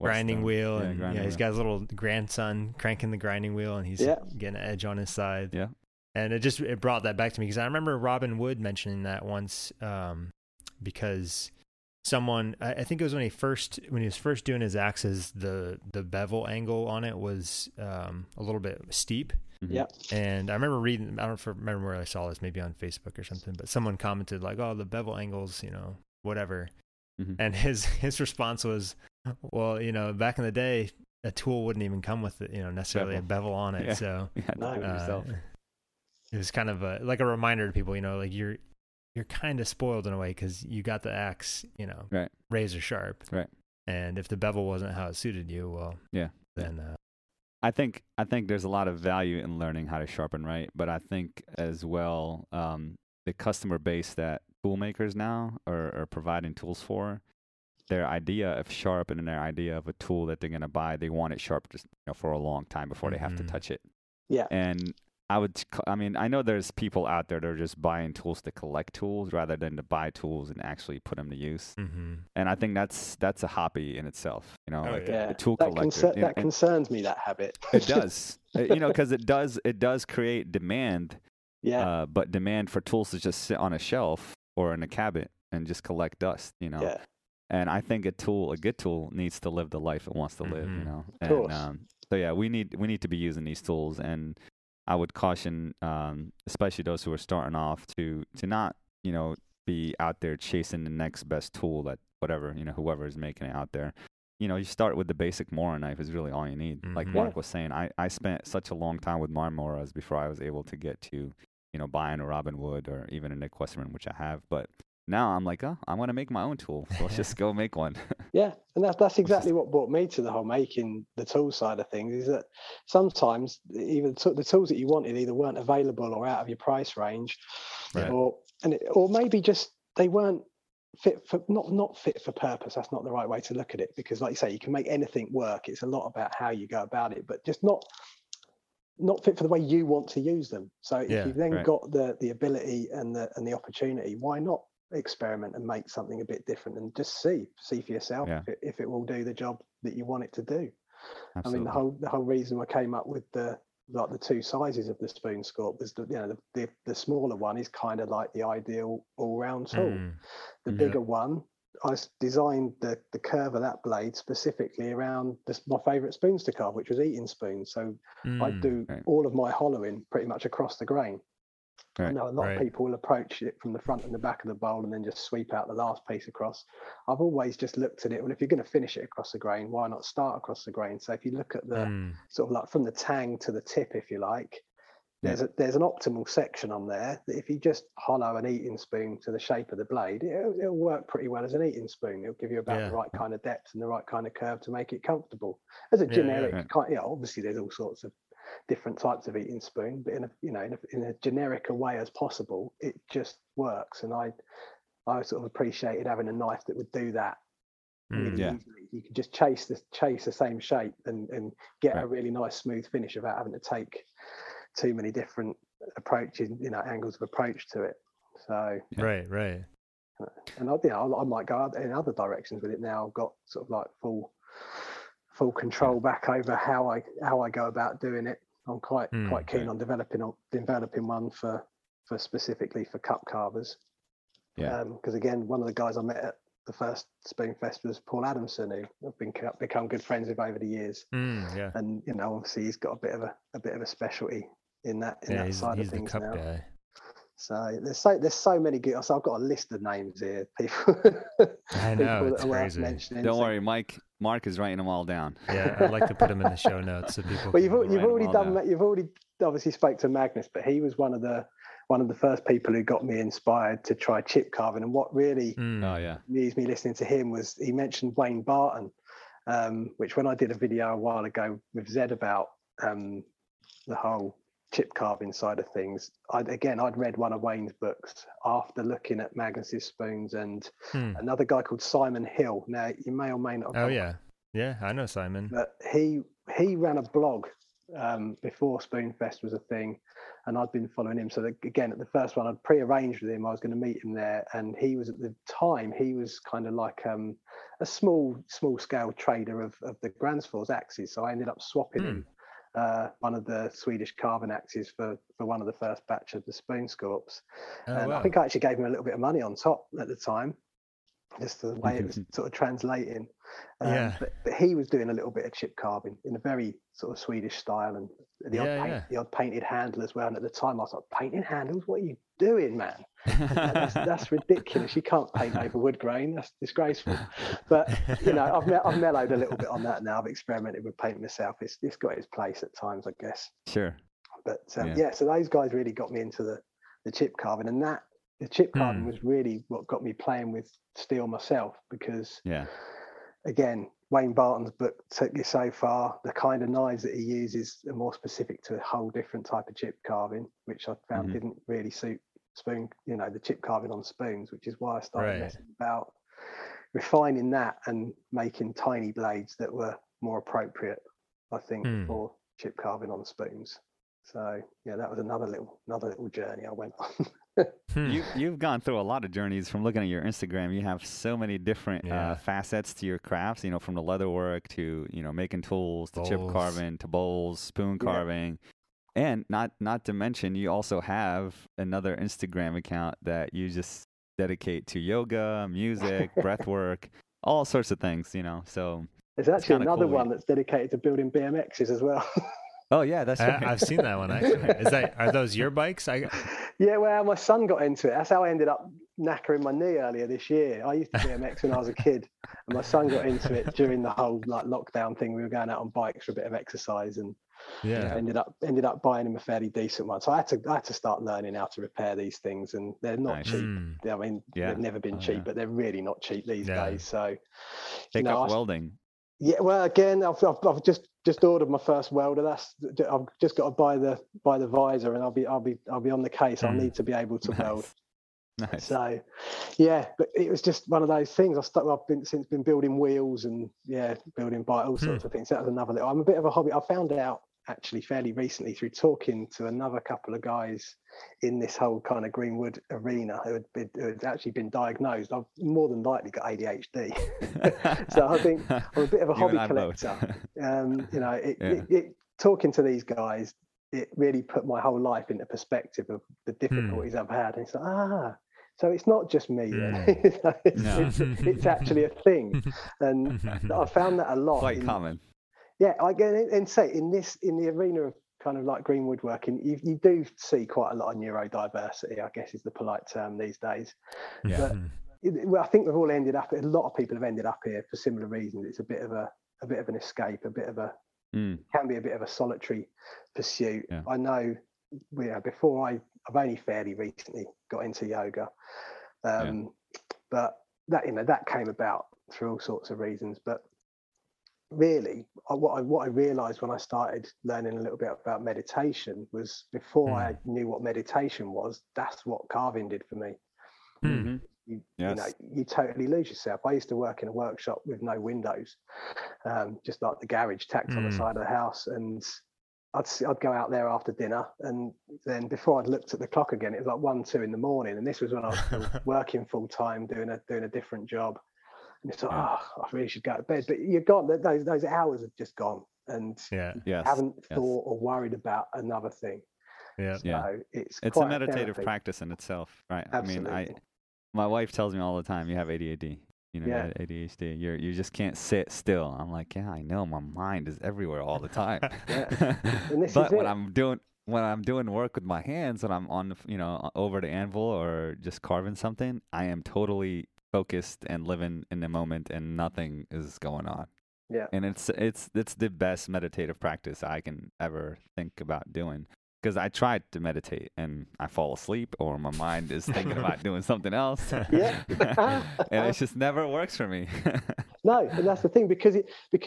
grinding wheel. He's got his little grandson cranking the grinding wheel, and he's getting an edge on his side. Yeah. And it brought that back to me because I remember Robin Wood mentioning that once, because someone, I think it was when he was first doing his axes, the bevel angle on it was a little bit steep, Mm-hmm. Yep. And I remember reading, I don't remember where I saw this, maybe on Facebook or something, but someone commented like, oh, the bevel angles, you know, whatever. Mm-hmm. And his response was, well, you know, back in the day, a tool wouldn't even come with it, you know, necessarily a bevel on it. Yeah. So it was kind of like a reminder to people, you know, like you're kind of spoiled in a way because you got the axe, you know, right, razor sharp. Right. And if the bevel wasn't how it suited you, well, yeah, then I think there's a lot of value in learning how to sharpen, right? But I think as well, the customer base that tool makers now are providing tools for, their idea of sharp and their idea of a tool that they're going to buy, they want it sharp just, you know, for a long time before they have to touch it. Yeah. And I know there's people out there that are just buying tools to collect tools rather than to buy tools and actually put them to use. Mm-hmm. And I think that's a hobby in itself, you know, a tool collector. That concerns me, that habit. It does, you know, because it does create demand. Yeah. But demand for tools to just sit on a shelf or in a cabinet and just collect dust, you know. Yeah. And I think a good tool needs to live the life it wants to live, you know. And so yeah, we need to be using these tools, and I would caution, especially those who are starting off, to not, you know, be out there chasing the next best tool that whatever, you know, whoever is making it out there. You know, you start with the basic Mora knife is really all you need. Mm-hmm. Like Mark was saying, I spent such a long time with my Moras before I was able to get to, you know, buying a Robin Wood or even a Nick Westerman, which I have. But now I'm like, oh, I want to make my own tool. So let's just go make one. Yeah, and that's exactly what brought me to the whole making the tool side of things, is that sometimes even the tools that you wanted either weren't available or out of your price range, right, or maybe just they weren't fit for not fit for purpose. That's not the right way to look at it, because like you say, you can make anything work. It's a lot about how you go about it, but just not fit for the way you want to use them. So if you've then got the ability and the opportunity, why not experiment and make something a bit different and just see for yourself if it will do the job that you want it to do. Absolutely. I mean, the whole reason I came up with the two sizes of the spoon sculpt was that, you know, the smaller one is kind of like the ideal all-round tool. The bigger one, I designed the curve of that blade specifically around my favorite spoons to carve, which was eating spoons. So I do all of my hollowing pretty much across the grain. Right. I know a lot of people will approach it from the front and the back of the bowl and then just sweep out the last piece across. I've always just looked at it, well, if you're going to finish it across the grain, why not start across the grain? So if you look at the sort of like from the tang to the tip, if you like, there's an optimal section on there that if you just hollow an eating spoon to the shape of the blade, it'll work pretty well as an eating spoon. It'll give you about the right kind of depth and the right kind of curve to make it comfortable. As a generic kind, yeah, obviously there's all sorts of different types of eating spoon, but in a generic a way as possible, it just works. And I sort of appreciated having a knife that would do that really easily. You could just chase the same shape and get a really nice smooth finish without having to take too many different approaches, you know, angles of approach to it. So right. And I might go in other directions with it now. I've got sort of like full control back over how I go about doing it. I'm quite keen on developing one for specifically for cup carvers. Yeah. Because again, one of the guys I met at the first Spoonfest was Paul Adamson, who I've become good friends with over the years. Yeah. And you know, obviously he's got a bit of a specialty in that side of things now. Guy. So there's so many good. So I've got a list of names here. People, I know, people it's that crazy. Mentioning. Don't worry, Mark is writing them all down. Yeah, I'd like to put them in the show notes so people. Well, you've already obviously spoke to Magnus, but he was one of the first people who got me inspired to try chip carving. And what really amused me listening to him was he mentioned Wayne Barton, which when I did a video a while ago with Zed about the whole chip carving side of things, I'd read one of Wayne's books after looking at Magnus's spoons and another guy called Simon Hill. Now you may or may not have I know Simon, but he ran a blog before Spoonfest was a thing, and I'd been following him. So that, again, at the first one I'd pre-arranged with him, I was going to meet him there, and he was at the time kind of like a small scale trader of the Gransfors axes, so I ended up swapping him one of the Swedish carving axes for one of the first batch of the spoon sculpts. I think I actually gave him a little bit of money on top at the time. just the way it was sort of translating. But he was doing a little bit of chip carving in a very sort of Swedish style, and the odd painted handle as well. And at the time I was like, painting handles? What are you doing, man? That's ridiculous. You can't paint over wood grain. That's disgraceful. But, you know, I've mellowed a little bit on that now. I've experimented with paint myself. It's got its place at times, I guess. Sure. But, so those guys really got me into the chip carving, and that the chip carving was really what got me playing with steel myself, because again, Wayne Barton's book took you so far. The kind of knives that he uses are more specific to a whole different type of chip carving, which I found didn't really suit spoon, you know, the chip carving on spoons, which is why I started messing about, refining that and making tiny blades that were more appropriate, I think, for chip carving on spoons. So yeah, that was another little journey I went on. You've gone through a lot of journeys. From looking at your Instagram, you have so many different facets to your crafts, you know, from the leather work to, you know, making tools, to chip carving, to bowls, spoon carving. Yeah. And not to mention, you also have another Instagram account that you just dedicate to yoga, music, breath work, all sorts of things, you know. So there's actually another one that's dedicated to building BMXs as well. Oh yeah, that's right. I've seen that one actually. Are those your bikes? Yeah, well, my son got into it. That's how I ended up knackering my knee earlier this year. I used to BMX when I was a kid, and my son got into it during the whole like lockdown thing. We were going out on bikes for a bit of exercise, and ended up buying him a fairly decent one. So I had to start learning how to repair these things, and they're not cheap. I mean, they've never been cheap, but they're really not cheap these days. So welding. Yeah, well, again, I've just ordered my first welder. I've just got to buy the visor, and I'll be on the case. I need to be able to weld. Nice. So, yeah, but it was just one of those things. I've been building wheels and building bike, all sorts of things. That was another little. I'm a bit of a hobby. I found out actually fairly recently through talking to another couple of guys in this whole kind of Greenwood arena who had actually been diagnosed. I've more than likely got ADHD. So I think I'm a bit of a hobby collector. You know, talking to these guys, it really put my whole life into perspective of the difficulties I've had. And it's like, so it's not just me. It's actually a thing. And I found that a lot. Quite common. Yeah, in the arena of kind of like green woodworking, you do see quite a lot of neurodiversity, I guess is the polite term these days. Yeah. But I think we've all ended up, a lot of people have ended up here for similar reasons. It's a bit of an escape, can be a bit of a solitary pursuit. Yeah. I know I've only fairly recently got into yoga, but that, you know, that came about through all sorts of reasons, but really, what I realised when I started learning a little bit about meditation was, before I knew what meditation was, that's what carving did for me. Mm-hmm. You know, you totally lose yourself. I used to work in a workshop with no windows, just like the garage tacked on the side of the house, and I'd go out there after dinner, and then before I'd looked at the clock again, it was like 1-2 in the morning, and this was when I was still working full time, doing a different job. And it's like, I really should go to bed. But you're gone. Those hours have just gone, and you haven't thought or worried about another thing. Yeah, so it's quite a meditative practice in itself, right? Absolutely. I mean, my wife tells me all the time, you have ADHD. You know, ADHD. You just can't sit still. I'm like, I know. My mind is everywhere all the time. But when I'm doing work with my hands, when I'm on, you know, over the anvil or just carving something, I am totally focused and living in the moment, and nothing is going on. Yeah, and it's the best meditative practice I can ever think about doing, because I tried to meditate and I fall asleep, or my mind is thinking about doing something else. And it just never works for me. No, and that's the thing, because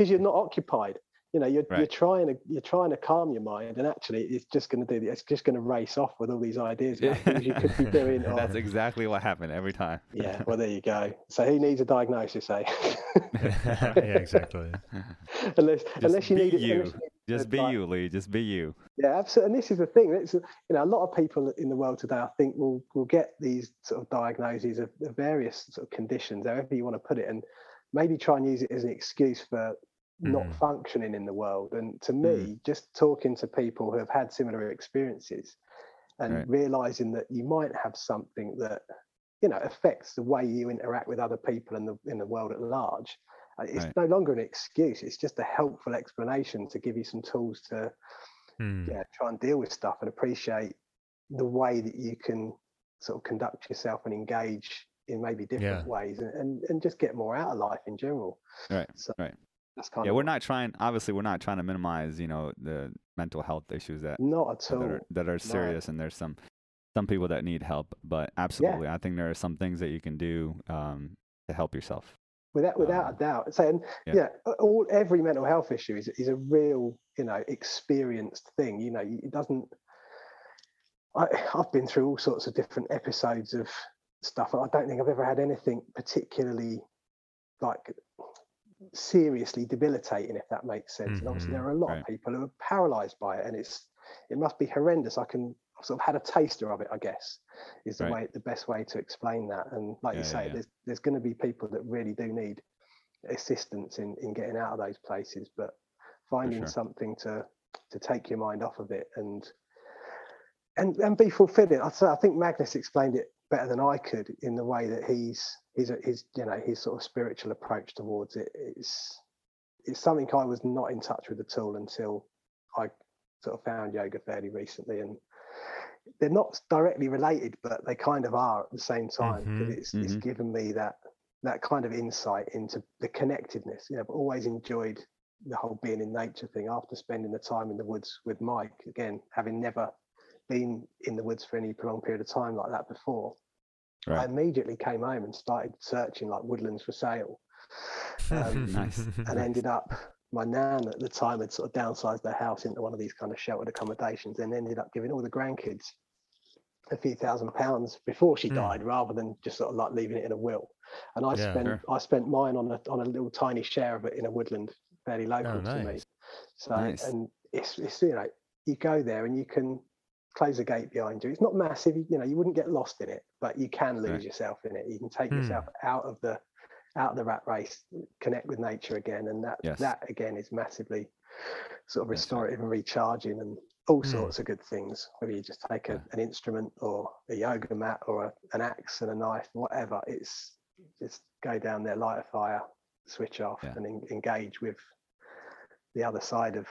you're not occupied. You know, you're trying to calm your mind, and actually, it's just going to race off with all these ideas about things you could be doing. That's exactly what happened every time. Yeah, well, there you go. So who needs a diagnosis, eh? Yeah, exactly. unless you need it. Just be you, Lee. Just be you. Yeah, absolutely. And this is the thing. It's, you know, a lot of people in the world today, I think, will get these sort of diagnoses of various sort of conditions, however you want to put it, and maybe try and use it as an excuse for not functioning in the world. And to me, just talking to people who have had similar experiences and realizing that you might have something that you know, affects the way you interact with other people and in the world at large. It's right. No longer an excuse. It's just a helpful explanation to give you some tools to try and deal with stuff and appreciate the way that you can sort of conduct yourself and engage in maybe different ways and just get more out of life in general. Right. So right. That's kind of, we're not trying to minimize, you know, the mental health issues that that are serious, and there's some people that need help, but absolutely, I think there are some things that you can do to help yourself. Without a doubt. So, and every mental health issue is a real, you know, experienced thing. You know, it doesn't. I've been through all sorts of different episodes of stuff, and I don't think I've ever had anything particularly like seriously debilitating, if that makes sense. Mm-hmm. And obviously, there are a lot of people who are paralysed by it, and it must be horrendous. I've sort of had a taster of it, I guess, is the way, the best way to explain that. And like you say, there's going to be people that really do need assistance in getting out of those places, but finding something to take your mind off of it and be fulfilling. I think Magnus explained it better than I could in the way that his you know, his sort of spiritual approach towards it. It's something I was not in touch with at all until I sort of found yoga fairly recently, and they're not directly related, but they kind of are at the same time, because it's given me that kind of insight into the connectedness. You know, I've always enjoyed the whole being in nature thing after spending the time in the woods with Mike, again, having never been in the woods for any prolonged period of time like that before. Right. I immediately came home and started searching like woodlands for sale. And ended up, my nan at the time had sort of downsized their house into one of these kind of sheltered accommodations, and ended up giving all the grandkids a few £1,000s before she died, rather than just sort of like leaving it in a will. And I spent mine on a little tiny share of it in a woodland fairly local to me. So and it's you know, you go there and you can close the gate behind you. It's not massive, you know, you wouldn't get lost in it, but you can lose yourself in it. You can take yourself out of the rat race, connect with nature again, and that again is massively sort of restorative and recharging, and all sorts of good things. Whether you just take an instrument or a yoga mat or an axe and a knife, whatever, it's just go down there, light a fire, switch off, and engage with the other side of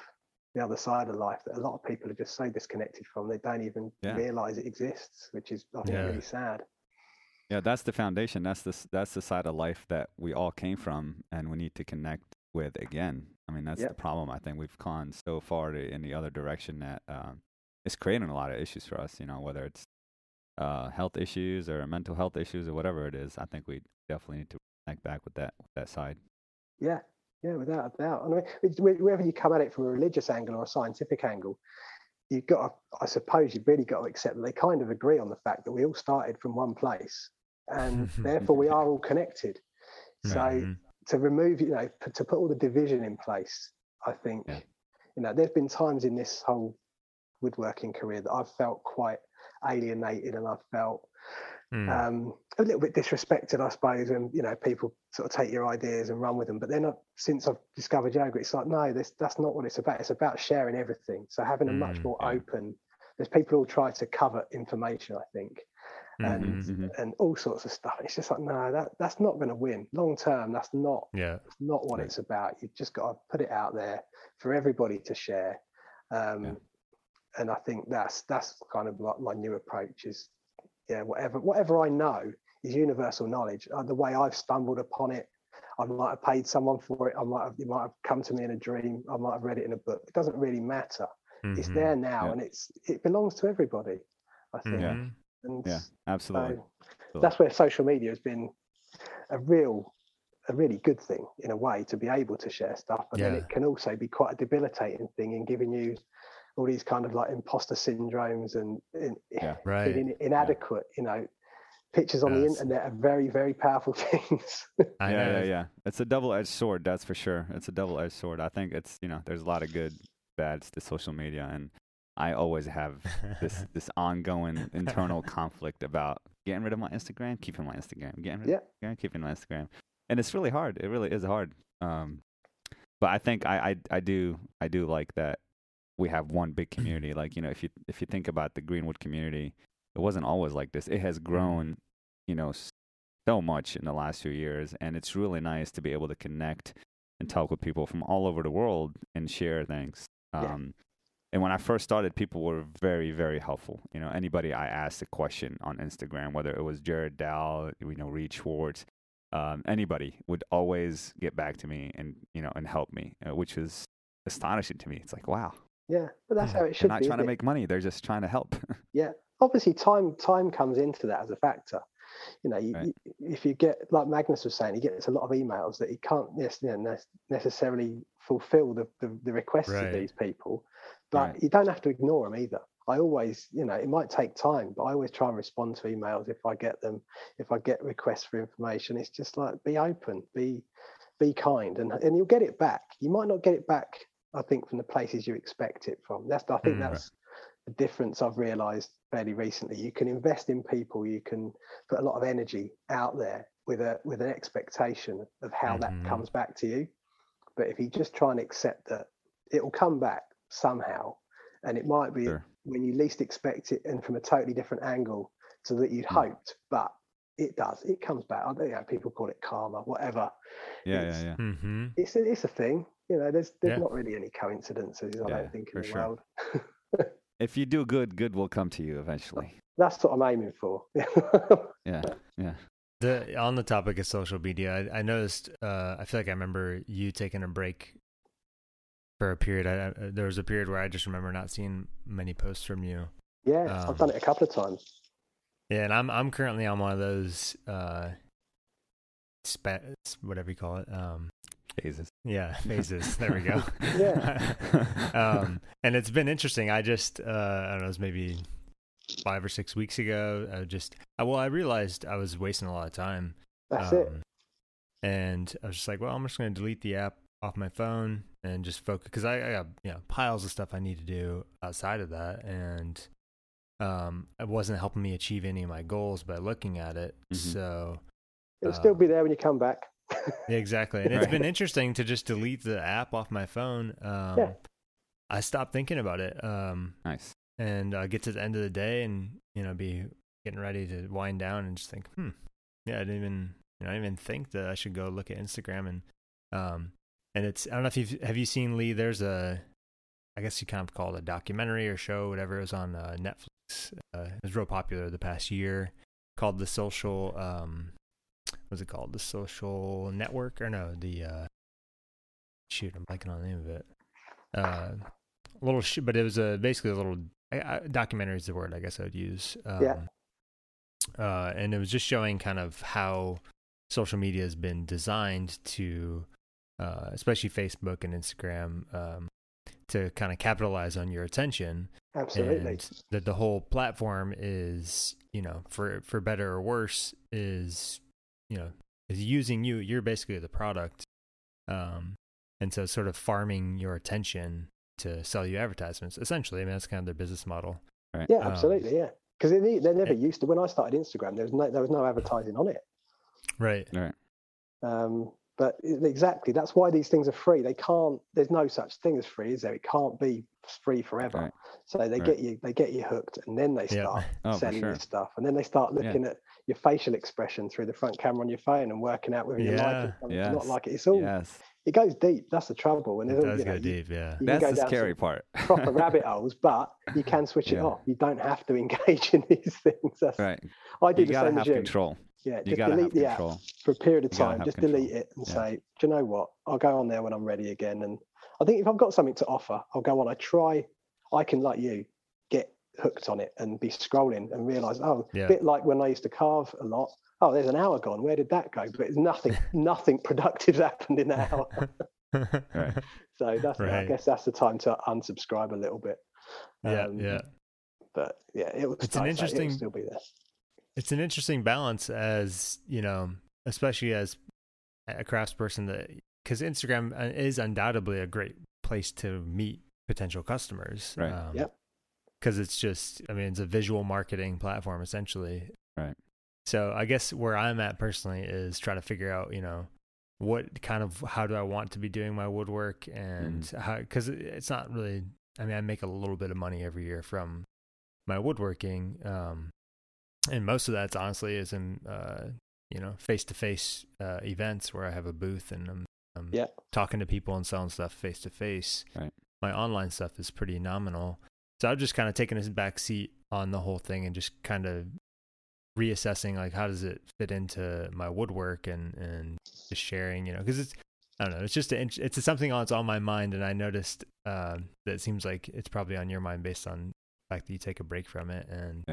life that a lot of people are just so disconnected from. They don't even realize it exists, which is, I think, really sad. Yeah, that's the foundation. That's the side of life that we all came from, and we need to connect with again. I mean, that's the problem. I think we've gone so far in the other direction that it's creating a lot of issues for us, you know, whether it's health issues or mental health issues or whatever it is. I think we definitely need to connect back with that side. Yeah, yeah, without a doubt. I mean, whether you come at it from a religious angle or a scientific angle, you've got to, I suppose you've really got to accept that they kind of agree on the fact that we all started from one place, and therefore we are all connected. So to remove, you know, to put all the division in place, I think, you know, there's been times in this whole woodworking career that I've felt quite alienated, and I've felt a little bit disrespected, I suppose, when, you know, people sort of take your ideas and run with them. But then since I've discovered yoga, it's like, no, that's not what it's about. It's about sharing everything. So having a much more open, there's people who try to cover information, I think, and all sorts of stuff. It's just like, no, that's not going to win long term. That's not that's not what it's about. You've just got to put it out there for everybody to share. And I think that's kind of my new approach is, whatever I know is universal knowledge. The way I've stumbled upon it, I might have paid someone for it. It might have come to me in a dream. I might have read it in a book. It doesn't really matter. It's there now, and it belongs to everybody, I think. Yeah, and absolutely. So that's where social media has been a really good thing in a way, to be able to share stuff. But then it can also be quite a debilitating thing in giving you all these kind of like imposter syndromes and inadequate, you know, pictures on the internet are very, very powerful things. I know. It's a double-edged sword, that's for sure. It's a double-edged sword. I think it's, you know, there's a lot of good bads to social media, and I always have this ongoing internal conflict about getting rid of my Instagram, keeping my Instagram, getting rid of Instagram, keeping my Instagram. And it's really hard. It really is hard. But I think I do like that we have one big community. Like, you know, if you think about the Greenwood community, it wasn't always like this. It has grown you know, so much in the last few years, and it's really nice to be able to connect and talk with people from all over the world and share things. And when I first started, people were very, very helpful. You know, anybody I asked a question on Instagram, whether it was Jared Dow, you know, Reed Schwartz, anybody would always get back to me and, you know, and help me, which is astonishing to me. It's like, wow. Yeah, but that's how it should be. They're not trying to make money. They're just trying to help. Yeah. Obviously, time comes into that as a factor. You know, if you get, like Magnus was saying, he gets a lot of emails that he can't necessarily fulfill the requests of these people. But you don't have to ignore them either. I always, you know, it might take time, but I always try and respond to emails if I get them, if I get requests for information. It's just like, be open, be kind, and you'll get it back. You might not get it back, I think, from the places you expect it from. That's the difference I've realized fairly recently. You can invest in people, you can put a lot of energy out there with an expectation of how that comes back to you. But if you just try and accept that, it will come back somehow, and it might be when you least expect it and from a totally different angle to that you'd hoped, but it comes back. I don't know, people call it karma, whatever. It's a thing, you know. There's not really any coincidences, I don't think, in the world. If you do good will come to you eventually. That's what I'm aiming for. On the topic of social media, I noticed I feel like I remember you taking a break for a period. There was a period where I just remember not seeing many posts from you. Yeah, I've done it a couple of times. Yeah, and I'm currently on one of those whatever you call it, phases. Yeah, phases. There we go. And it's been interesting. I just I don't know, it was maybe 5 or 6 weeks ago. I realized I was wasting a lot of time. That's it. And I was just like, well, I'm just going to delete the app off my phone and just focus, because I got, you know, piles of stuff I need to do outside of that, and it wasn't helping me achieve any of my goals by looking at it. So it'll still be there when you come back. Exactly. And it's been interesting to just delete the app off my phone. I stopped thinking about it. Nice. And I get to the end of the day and, you know, be getting ready to wind down and just think, I didn't even think that I should go look at Instagram. And and it's, I don't know if have you seen, Lee, there's a, I guess you kind of call it a documentary or show, whatever. It was on Netflix. It was real popular the past year, called The Social, what's it called? The Social Network, or no, the, shoot, I'm blanking on the name of it. But it was basically a little, documentary is the word I guess I would use. And it was just showing kind of how social media has been designed to, especially Facebook and Instagram, to kind of capitalize on your attention. Absolutely. And that the whole platform is, you know, for better or worse, is, you know, is using you. You're basically the product, and so sort of farming your attention to sell you advertisements. Essentially, I mean, that's kind of their business model. Right. Yeah, absolutely. Yeah, because they never used to. When I started Instagram, there was no advertising on it. Right. All right. But exactly, that's why these things are free. They can't. There's no such thing as free, is there? It can't be free forever. Right. So they get you hooked, and then they start selling you stuff, and then they start looking at your facial expression through the front camera on your phone and working out whether you like it. It's not like it. It's all. Yes. It goes deep. That's the trouble. And it does go deep. Yeah, that's the scary part. Proper rabbit holes, but you can switch it off. You don't have to engage in these things. That's right. I do the same as you. You gotta have control. Yeah, just delete the app for a period of time. Just delete it and say, do you know what? I'll go on there when I'm ready again. And I think if I've got something to offer, I'll go on. I can, like you, get hooked on it and be scrolling and realize, a bit like when I used to carve a lot. Oh, there's an hour gone. Where did that go? But it's nothing productive happened in that hour. Right. So that's, I guess that's the time to unsubscribe a little bit. But yeah, it was. It's an interesting. It'll still be there. It's an interesting balance, as you know, especially as a craftsperson, because Instagram is undoubtedly a great place to meet potential customers. Right. Because it's just, I mean, it's a visual marketing platform essentially. Right. So I guess where I'm at personally is try to figure out, you know, what kind of, how do I want to be doing my woodwork, and how, because it's not really, I mean, I make a little bit of money every year from my woodworking, and most of that's honestly is in face-to-face events where I have a booth and I'm talking to people and selling stuff face-to-face. Right. My online stuff is pretty nominal. So I've just kind of taken a back seat on the whole thing and just kind of reassessing, like, how does it fit into my woodwork and just sharing, because it's, I don't know, it's just, it's something that's on my mind. And I noticed that it seems like it's probably on your mind based on the fact that you take a break from it. And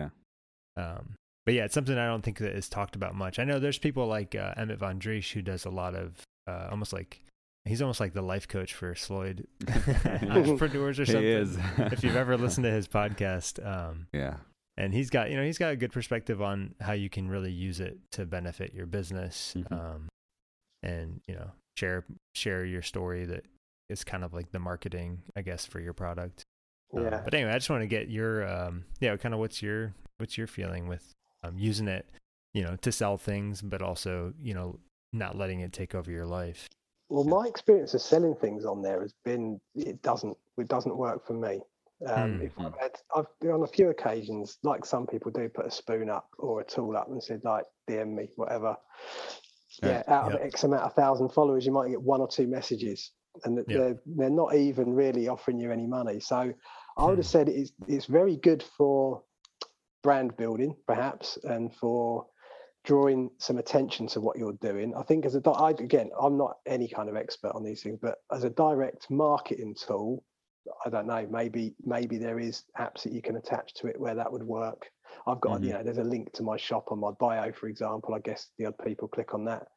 but yeah, it's something I don't think that is talked about much. I know there's people like Emmett Von Driesch, who does a lot of he's almost like the life coach for Sloyd entrepreneurs or something. He is. If you've ever listened to his podcast. And he's got a good perspective on how you can really use it to benefit your business, and share your story that is kind of like the marketing, I guess, for your product. But anyway, I just want to get your kind of what's your feeling with using it, to sell things, but also not letting it take over your life. Well, my experience of selling things on there has been it doesn't work for me. If I've on a few occasions, like some people do, put a spoon up or a tool up and said, like, DM me, whatever. Out of X amount of 1,000 followers, you might get one or two messages, and they're not even really offering you any money. So I would have said it's very good for brand building, perhaps, and for drawing some attention to what you're doing. I think I'm not any kind of expert on these things, but as a direct marketing tool, I don't know, maybe there is apps that you can attach to it where that would work. I've got, there's a link to my shop on my bio, for example. I guess the other people click on that.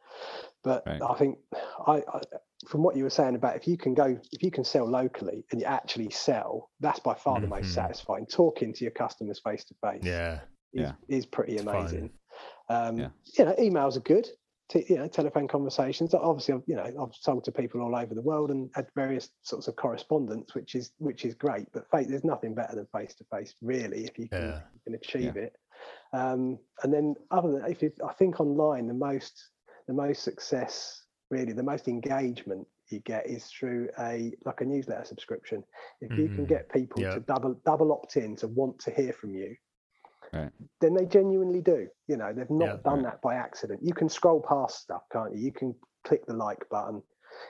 But I think I from what you were saying about if you can sell locally and you actually sell, that's by far the most satisfying. Talking to your customers face to face is pretty amazing. Emails are good. Telephone conversations. Obviously, I've sold to people all over the world and had various sorts of correspondence, which is great. But there's nothing better than face to face, really, if you can achieve it. And then, other than I think online, the most success, really, the most engagement you get is through a newsletter subscription. If you can get people to double opt in to want to hear from you. Right. Then they genuinely do. They've not done that by accident. You can scroll past stuff, can't you? You can click the like button.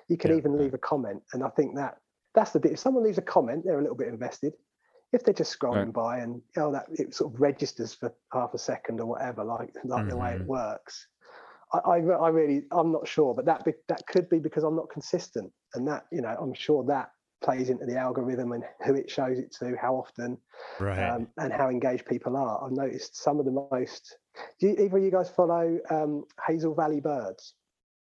You can even leave a comment. And I think that's the bit. If someone leaves a comment, they're a little bit invested. If they're just scrolling by and that it sort of registers for half a second or whatever, like the way it works. I'm not sure, but that could be because I'm not consistent, and that I'm sure that plays into the algorithm and who it shows it to, how often, and how engaged people are. I've noticed some of the most. Do either of you guys follow Hazel Valley Birds?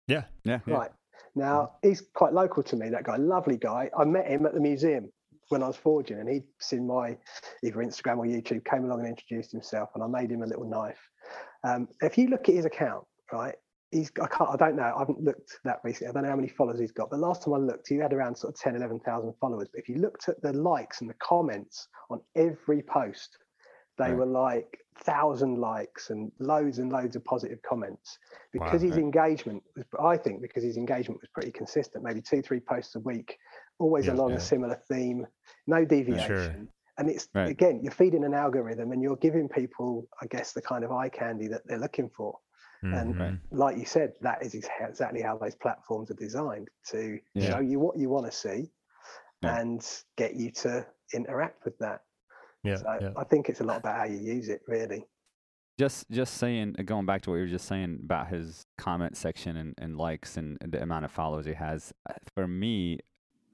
Yeah. Right. Now, he's quite local to me, that guy, lovely guy. I met him at the museum when I was forging, and he'd seen my either Instagram or YouTube, came along and introduced himself, and I made him a little knife. If you look at his account, right, I don't know. I haven't looked that recently. I don't know how many followers he's got. But last time I looked, he had around sort of 10,000, 11,000 followers. But if you looked at the likes and the comments on every post, they were like 1,000 likes and loads of positive comments because his engagement was, I think, pretty consistent. Maybe 2-3 posts a week, always along a similar theme, no deviation. Sure. And it's again, you're feeding an algorithm and you're giving people, I guess, the kind of eye candy that they're looking for. And like you said, that is exactly how those platforms are designed to show you what you want to see and get you to interact with that. I think it's a lot about how you use it, really. Just saying, going back to what you were just saying about his comment section and likes and the amount of followers he has, for me,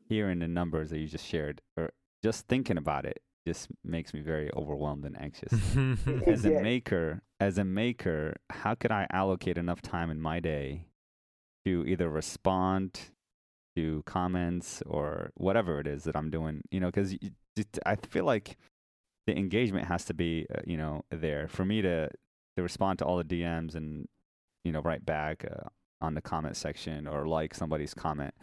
hearing the numbers that you just shared or just thinking about it just makes me very overwhelmed and anxious. As a maker, how could I allocate enough time in my day to either respond to comments or whatever it is that I'm doing? Because I feel like the engagement has to be, there for me to respond to all the DMs and write back on the comment section or like somebody's comment.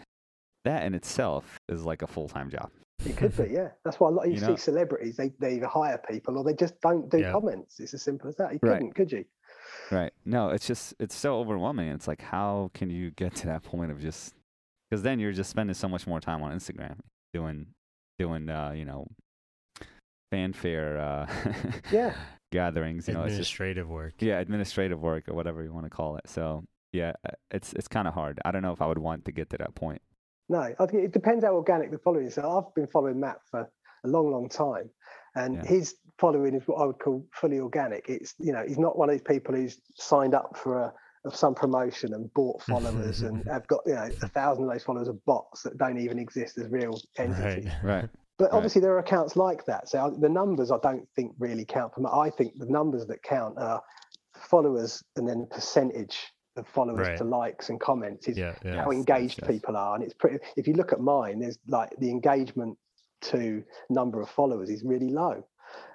That in itself is like a full-time job. It could be, that's why a lot of see celebrities, they either hire people or they just don't do comments. It's as simple as that. You couldn't, could you? Right. No, it's so overwhelming. It's like, how can you get to that point of just, because then you're just spending so much more time on Instagram doing fanfare, gatherings. You know, administrative work. Yeah, administrative work or whatever you want to call it. So yeah, it's kind of hard. I don't know if I would want to get to that point. No, I think it depends how organic the following is. So I've been following Matt for a long, long time, and his following is what I would call fully organic. It's, you know, he's not one of these people who's signed up for some promotion and bought followers and have got, you know, 1,000 of those followers are bots that don't even exist as real entities. Right. But obviously there are accounts like that. So the numbers I don't think really count. I think the numbers that count are followers and then percentage of followers to likes and comments is how engaged people are. And it's pretty, if you look at mine, there's like the engagement to number of followers is really low.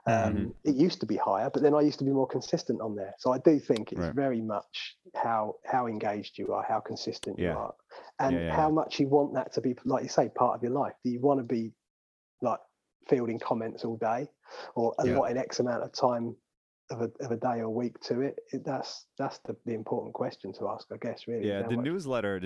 It used to be higher, but then I used to be more consistent on there. So I do think it's very much how engaged you are, how consistent you are, and how much you want that to be, like you say, part of your life. Do you want to be like fielding comments all day, or allotting X amount of time of a day or week to it? That's the important question to ask, I guess, really. Yeah, the newsletter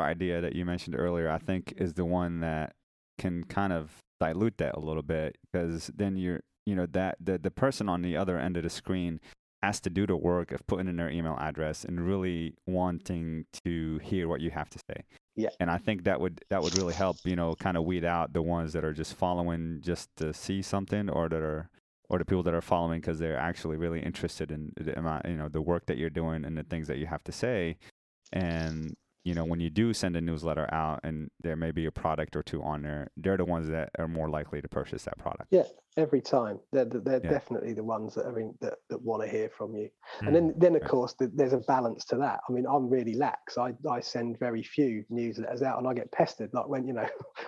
idea that you mentioned earlier, I think, is the one that can kind of dilute that a little bit, because then you're, you know, that the person on the other end of the screen has to do the work of putting in their email address and really wanting to hear what you have to say. Yeah. And I think that would really help, you know, kind of weed out the ones that are just following just to see something, or the people that are following because they're actually really interested in the amount, you know, the work that you're doing and the things that you have to say. And, you know, when you do send a newsletter out and there may be a product or two on there, they're the ones that are more likely to purchase that product. Yeah, every time. They're definitely the ones that are that want to hear from you. And then of course, there's a balance to that. I mean, I'm really lax. I send very few newsletters out and I get pestered. Like, when, you know,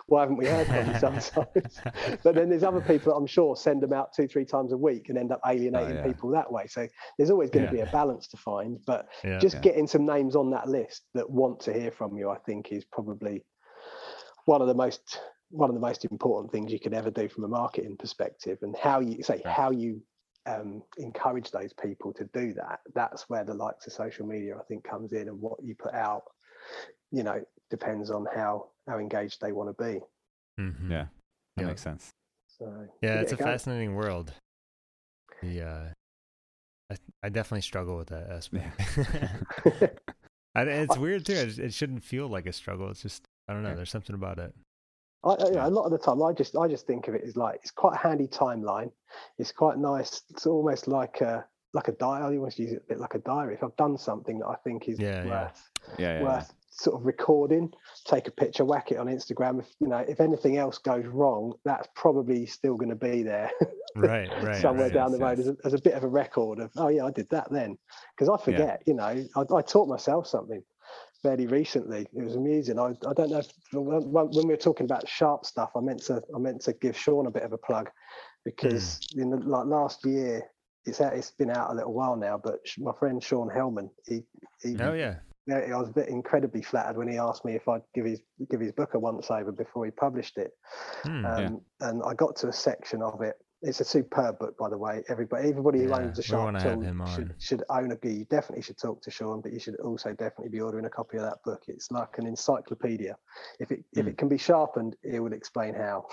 why haven't we heard from you sometimes? But then there's other people that I'm sure send them out 2-3 times a week and end up alienating people that way. So there's always going to be a balance to find. But just getting some names on that list that want to hear from you, I think, is probably one of the most important things you could ever do from a marketing perspective. And how you encourage those people to do that, that's where the likes of social media, I think, comes in. And what you put out, you know, depends on how engaged they want to be. Yeah, that makes sense. So yeah, it's a fascinating world. Yeah, I definitely struggle with that aspect. And it's weird too. It shouldn't feel like a struggle. It's just, I don't know. There's something about it. A lot of the time, I just think of it as like, it's quite a handy timeline. It's quite nice. It's almost like a diary. I always use it a bit like a diary. If I've done something that I think is worth sort of recording, take a picture, whack it on Instagram. If, you know, if anything else goes wrong, that's probably still going to be there, right, somewhere down the road as a bit of a record of, oh yeah, I did that then, because I forget. You know, I taught myself something fairly recently. It was amusing. I don't know if, when we were talking about sharp stuff, I meant to give Sean a bit of a plug, because in the, like, last year, it's been out a little while now, but my friend Sean Hellman, I was a bit incredibly flattered when he asked me if I'd give his book a once over before he published it. And I got to a section of it. It's a superb book, by the way. Everybody who owns a Sharp Tool should own a. You definitely should talk to Sean, but you should also definitely be ordering a copy of that book. It's like an encyclopedia. If it can be sharpened, it will explain how,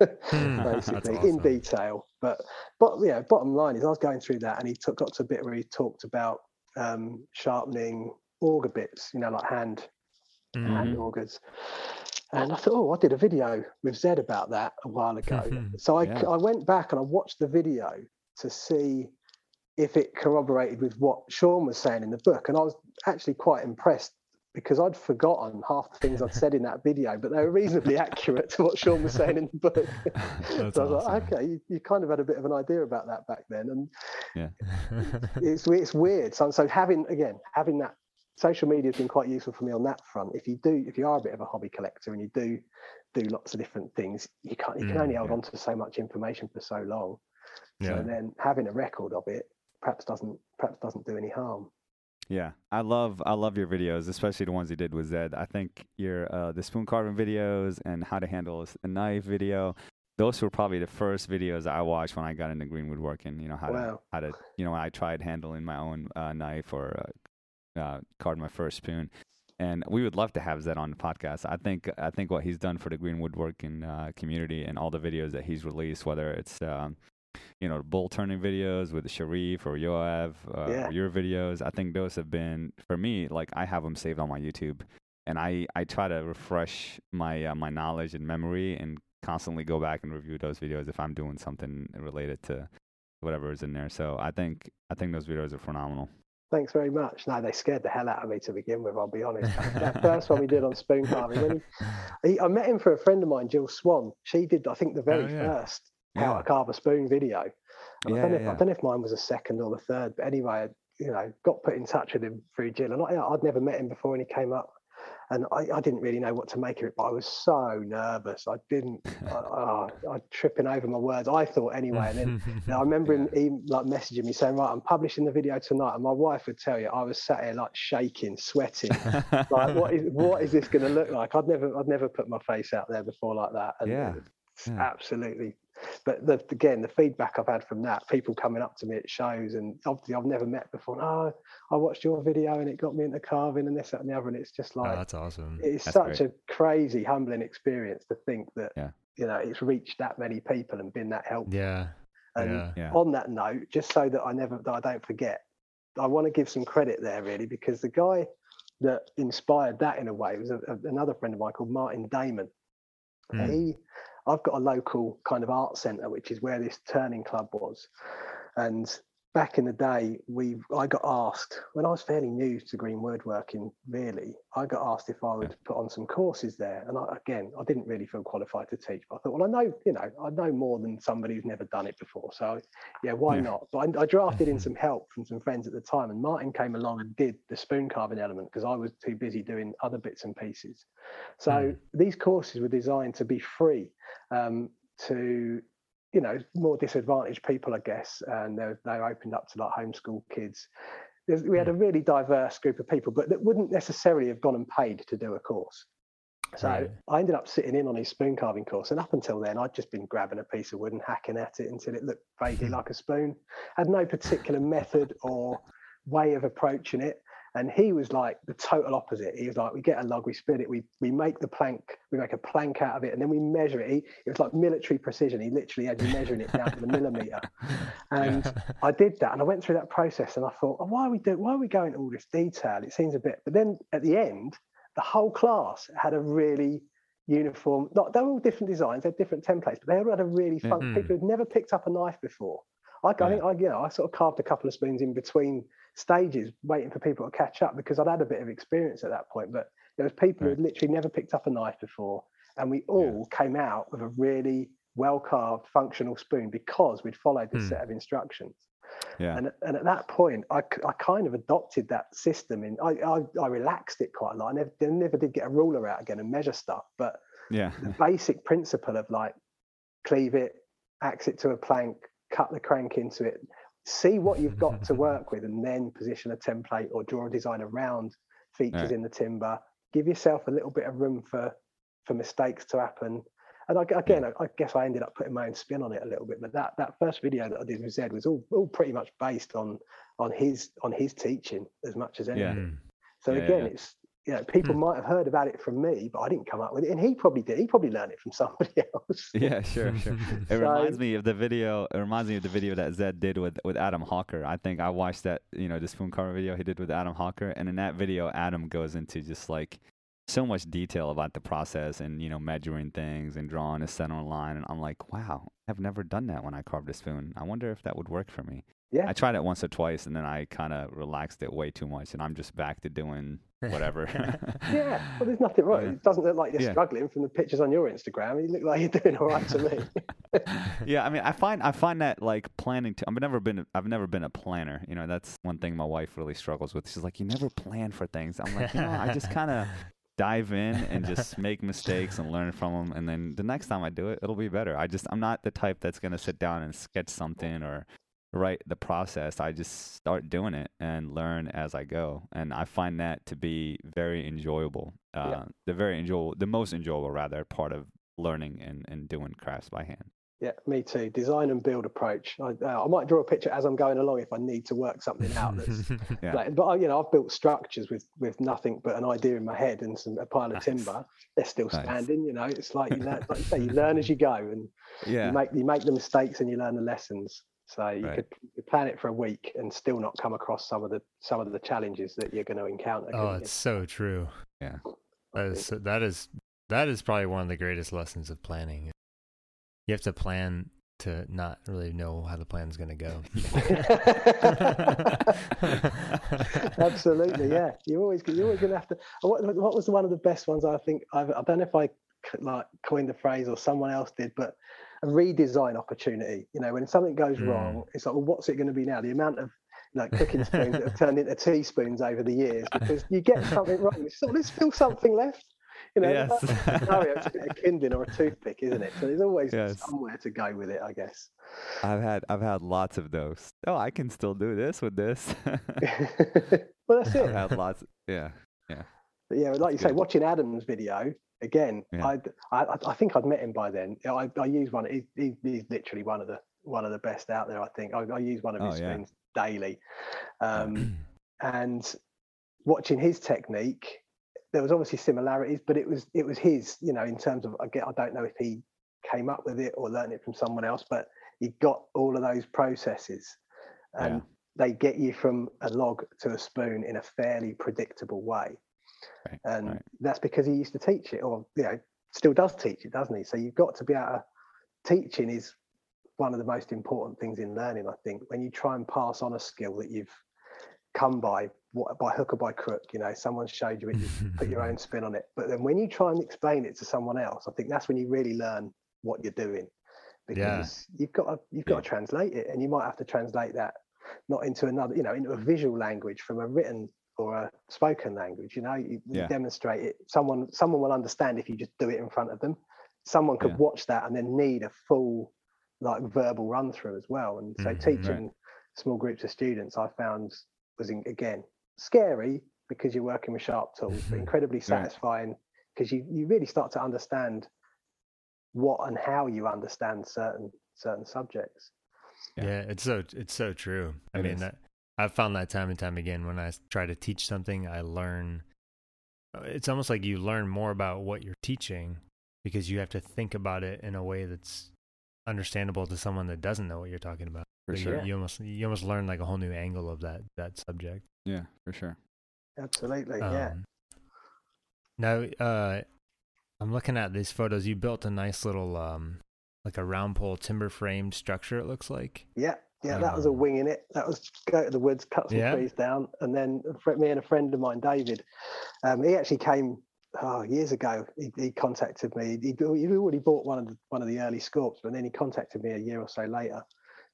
basically, awesome. In detail. But yeah, bottom line is, I was going through that, and he got to a bit where he talked about sharpening auger bits, you know, like hand augers. And I thought, I did a video with Zed about that a while ago. So I went back and I watched the video to see if it corroborated with what Sean was saying in the book. And I was actually quite impressed, because I'd forgotten half the things I'd said in that video, but they were reasonably accurate to what Sean was saying in the book. So I was like, okay, you kind of had a bit of an idea about that back then. And it's weird. So having that, social media has been quite useful for me on that front. If you are a bit of a hobby collector and you do lots of different things, you can only hold on to so much information for so long. Yeah. So then having a record of it perhaps doesn't do any harm. Yeah, I love your videos, especially the ones you did with Zed. I think your the spoon carving videos and how to handle a knife video. Those were probably the first videos I watched when I got into greenwood working. You know how to you know, I tried handling my own knife or carved my first spoon, and we would love to have Zed on the podcast. I think what he's done for the green woodworking community and all the videos that he's released, whether it's you know, the bull turning videos with Sharif or Yoav, or your videos. I think those have been, for me, like I have them saved on my YouTube, and I try to refresh my my knowledge and memory and constantly go back and review those videos if I'm doing something related to whatever is in there. So I think those videos are phenomenal. Thanks very much. No, they scared the hell out of me to begin with, I'll be honest. That first one we did on Spoon Carving, when I met him for a friend of mine, Jill Swan. She did, I think, the very first How to Carve a Spoon video. And I don't know if mine was the second or the third, but anyway, you know, got put in touch with him through Jill. And I'd never met him before when he came up. And I didn't really know what to make of it, but I was so nervous. I'm tripping over my words, I thought anyway. And then I remember him like messaging me saying, right, I'm publishing the video tonight. And my wife would tell you, I was sat here like shaking, sweating. Like, what is this going to look like? I'd never put my face out there before like that. And absolutely. But again, the feedback I've had from that, people coming up to me at shows, and obviously I've never met before. No, I watched your video and it got me into carving and this, that, and the other. And it's just like, oh, that's awesome. It's such great. A crazy, humbling experience to think that, you know, it's reached that many people and been that helpful. Yeah. And on that note, just so that I don't forget, I want to give some credit there really, because the guy that inspired that in a way was another friend of mine called Martin Damon. Mm. I've got a local kind of art centre, which is where this turning club was. And back in the day, I got asked, when I was fairly new to green woodworking, really, I got asked if I would put on some courses there. And I didn't really feel qualified to teach, but I thought, well, I know more than somebody who's never done it before. So why not? But I drafted in some help from some friends at the time, and Martin came along and did the spoon carving element because I was too busy doing other bits and pieces. So these courses were designed to be free, to, you know, more disadvantaged people, I guess, and they opened up to like homeschool kids. We had a really diverse group of people, but that wouldn't necessarily have gone and paid to do a course. So I ended up sitting in on his spoon carving course, and up until then, I'd just been grabbing a piece of wood and hacking at it until it looked vaguely like a spoon. Had no particular method or way of approaching it. And he was like the total opposite. He was like, we get a log, we split it, we make the plank, we make a plank out of it, and then we measure it. It was like military precision. He literally had you measuring it down to the millimeter. And I did that, and I went through that process, and I thought, oh, why are we going to all this detail? It seems a bit. But then at the end, the whole class had a really uniform. Not, they were all different designs, they had different templates, but they all had a really fun. People who'd never picked up a knife before. I sort of carved a couple of spoons in between stages, waiting for people to catch up, because I'd had a bit of experience at that point. But there was people who had literally never picked up a knife before, and we all came out with a really well-carved, functional spoon because we'd followed this set of instructions. Yeah. And at that point, I kind of adopted that system, and I relaxed it quite a lot. I never did get a ruler out again and measure stuff, but the basic principle of like cleave it, axe it to a plank, cut the crank into it, see what you've got to work with, and then position a template or draw a design around features in the timber. Give yourself a little bit of room for mistakes to happen. And I guess I ended up putting my own spin on it a little bit. But that first video that I did with Zed was all pretty much based on his teaching as much as anything. Yeah. So it's, you know, people might have heard about it from me, but I didn't come up with it. And he probably did. He probably learned it from somebody else. Yeah, sure. It reminds me of the video that Zed did with Adam Hawker. I think I watched that, you know, the spoon carving video he did with Adam Hawker. And in that video, Adam goes into just like so much detail about the process and, you know, measuring things and drawing a center line. And I'm like, wow, I've never done that when I carved a spoon. I wonder if that would work for me. Yeah. I tried it once or twice, and then I kind of relaxed it way too much, and I'm just back to doing whatever. Well, there's nothing wrong. It doesn't look like you're struggling from the pictures on your Instagram. You look like you're doing all right to me. I mean, I find that like planning too. I've never been a planner. You know, that's one thing my wife really struggles with. She's like, you never plan for things. I'm like, you know, I just kind of dive in and just make mistakes and learn from them, and then the next time I do it, it'll be better. I'm not the type that's gonna sit down and sketch something or write the process. I just start doing it and learn as I go, and I find that to be very enjoyable. The most enjoyable rather part of learning and doing crafts by hand. Yeah, me too. Design and build approach. I might draw a picture as I'm going along if I need to work something out. Yeah. But you know, I've built structures with nothing but an idea in my head and a pile of timber. They're still standing. You know, it's like you learn, like you say, you learn as you go, and you make the mistakes and you learn the lessons. So you could plan it for a week and still not come across some of the challenges that you're going to encounter. Oh, it's so true. Yeah, that is probably one of the greatest lessons of planning. You have to plan to not really know how the plan's going to go. Absolutely, yeah. You're always going to have to. What was one of the best ones? I think I don't know if I coined the phrase or someone else did, but a redesign opportunity. You know, when something goes wrong, it's like, well, what's it going to be now? The amount of cooking spoons that have turned into teaspoons over the years because you get something wrong. So there's still something left. You know, it's a bit of kindling or a toothpick, isn't it? So there's always somewhere to go with it, I guess. I've had lots of those. Oh, I can still do this with this. Well, that's it. I've had lots. Yeah. But yeah, like you say, watching Adam's video again. Yeah. I think I'd met him by then. I used one. He's literally one of the best out there. I think I use one of his spoons daily, and watching his technique. There was obviously similarities, but it was his, you know, in terms of, I don't know if he came up with it or learned it from someone else, but he got all of those processes and they get you from a log to a spoon in a fairly predictable way. Right. And that's because he used to teach it, or, you know, still does teach it, doesn't he? So you've got to be able to, teaching is one of the most important things in learning, I think, when you try and pass on a skill that you've come by hook or by crook, you know, someone showed you it, you put your own spin on it. But then when you try and explain it to someone else, I think that's when you really learn what you're doing, because you've got to translate it, and you might have to translate that not into another, you know, into a visual language from a written or a spoken language. You know, you demonstrate it. Someone will understand if you just do it in front of them. Someone could watch that and then need a full verbal run through as well. And so teaching small groups of students, I found, was again scary because you're working with sharp tools, but incredibly satisfying because you really start to understand what and how you understand certain subjects. Yeah, it's so true. I mean, that, I've found that time and time again when I try to teach something, I learn. It's almost like you learn more about what you're teaching because you have to think about it in a way that's understandable to someone that doesn't know what you're talking about. For sure. You almost learn a whole new angle of that subject. Yeah, for sure. Absolutely. Yeah. Now, I'm looking at these photos. You built a nice little, a round pole timber framed structure, it looks like. Yeah. Yeah. That was a wing in it. That was go to the woods, cut some trees down. And then me and a friend of mine, David, he actually came, years ago. He contacted me. He'd already bought one of the early sculpts, but then he contacted me a year or so later,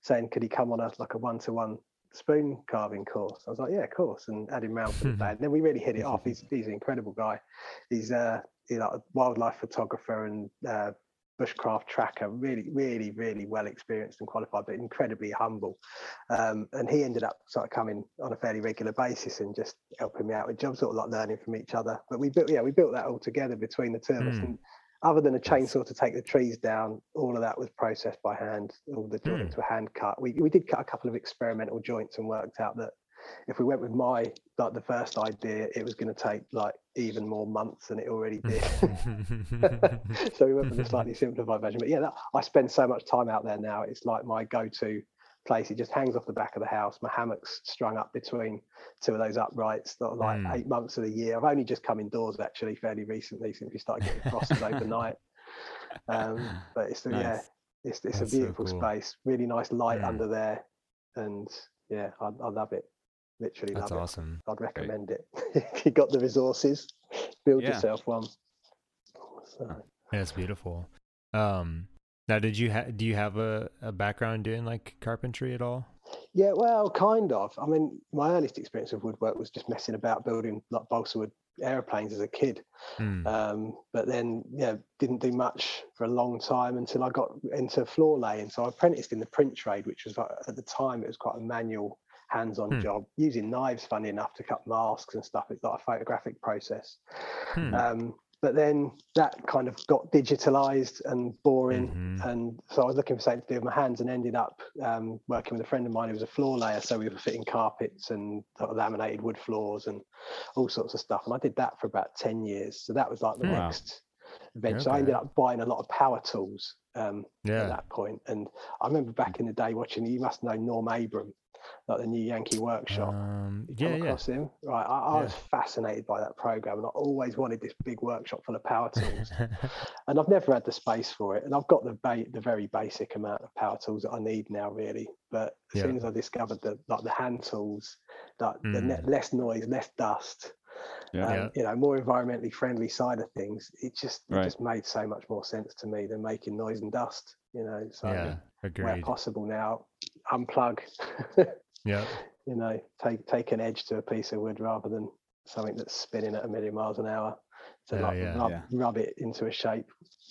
saying could he come on a one-to-one spoon carving course. I was like, yeah, of course, and had him round for the day. And then we really hit it off. He's an incredible guy. He's a wildlife photographer and bushcraft tracker, really, really, really well experienced and qualified, but incredibly humble. And he ended up sort of coming on a fairly regular basis and just helping me out with jobs, sort of learning from each other. But we built that all together between the two of us. And other than a chainsaw to take the trees down, all of that was processed by hand. All the joints were hand cut. We did cut a couple of experimental joints and worked out that if we went with the first idea, it was going to take even more months than it already did. So we went with a slightly simplified version. But I spend so much time out there now. It's my go-to place. It just hangs off the back of the house. My hammock's strung up between two of those uprights, 8 months of the year. I've only just come indoors actually fairly recently since we started getting frosted overnight. But it's nice. It's That's a beautiful so cool. space. Really nice light under there, and I love it. Literally love it. That's awesome. I'd recommend it. If you got the resources, build yourself one. That's beautiful. Now, do you have a background doing carpentry at all? Yeah, well, kind of. I mean, my earliest experience of woodwork was just messing about building balsa wood airplanes as a kid. But then, didn't do much for a long time until I got into floor laying. So I apprenticed in the print trade, which was at the time it was quite a manual, hands-on job, using knives, funny enough, to cut masks and stuff. It's like a photographic process. But then that kind of got digitalized and boring. Mm-hmm. And so I was looking for something to do with my hands and ended up working with a friend of mine who was a floor layer. So we were fitting carpets and laminated wood floors and all sorts of stuff. And I did that for about 10 years. So that was like the next adventure. Okay. I ended up buying a lot of power tools at that point. And I remember back in the day watching, you must know Norm Abram, like the new Yankee Workshop. Come across him. Right. I was fascinated by that program and I always wanted this big workshop full of power tools. And I've never had the space for it. And I've got the very basic amount of power tools that I need now, really. But as soon as I discovered the hand tools, less noise, less dust, you know, more environmentally friendly side of things, it just made so much more sense to me than making noise and dust, you know. So where possible now, unplug. You know, take an edge to a piece of wood rather than something that's spinning at a million miles an hour to rub it into a shape.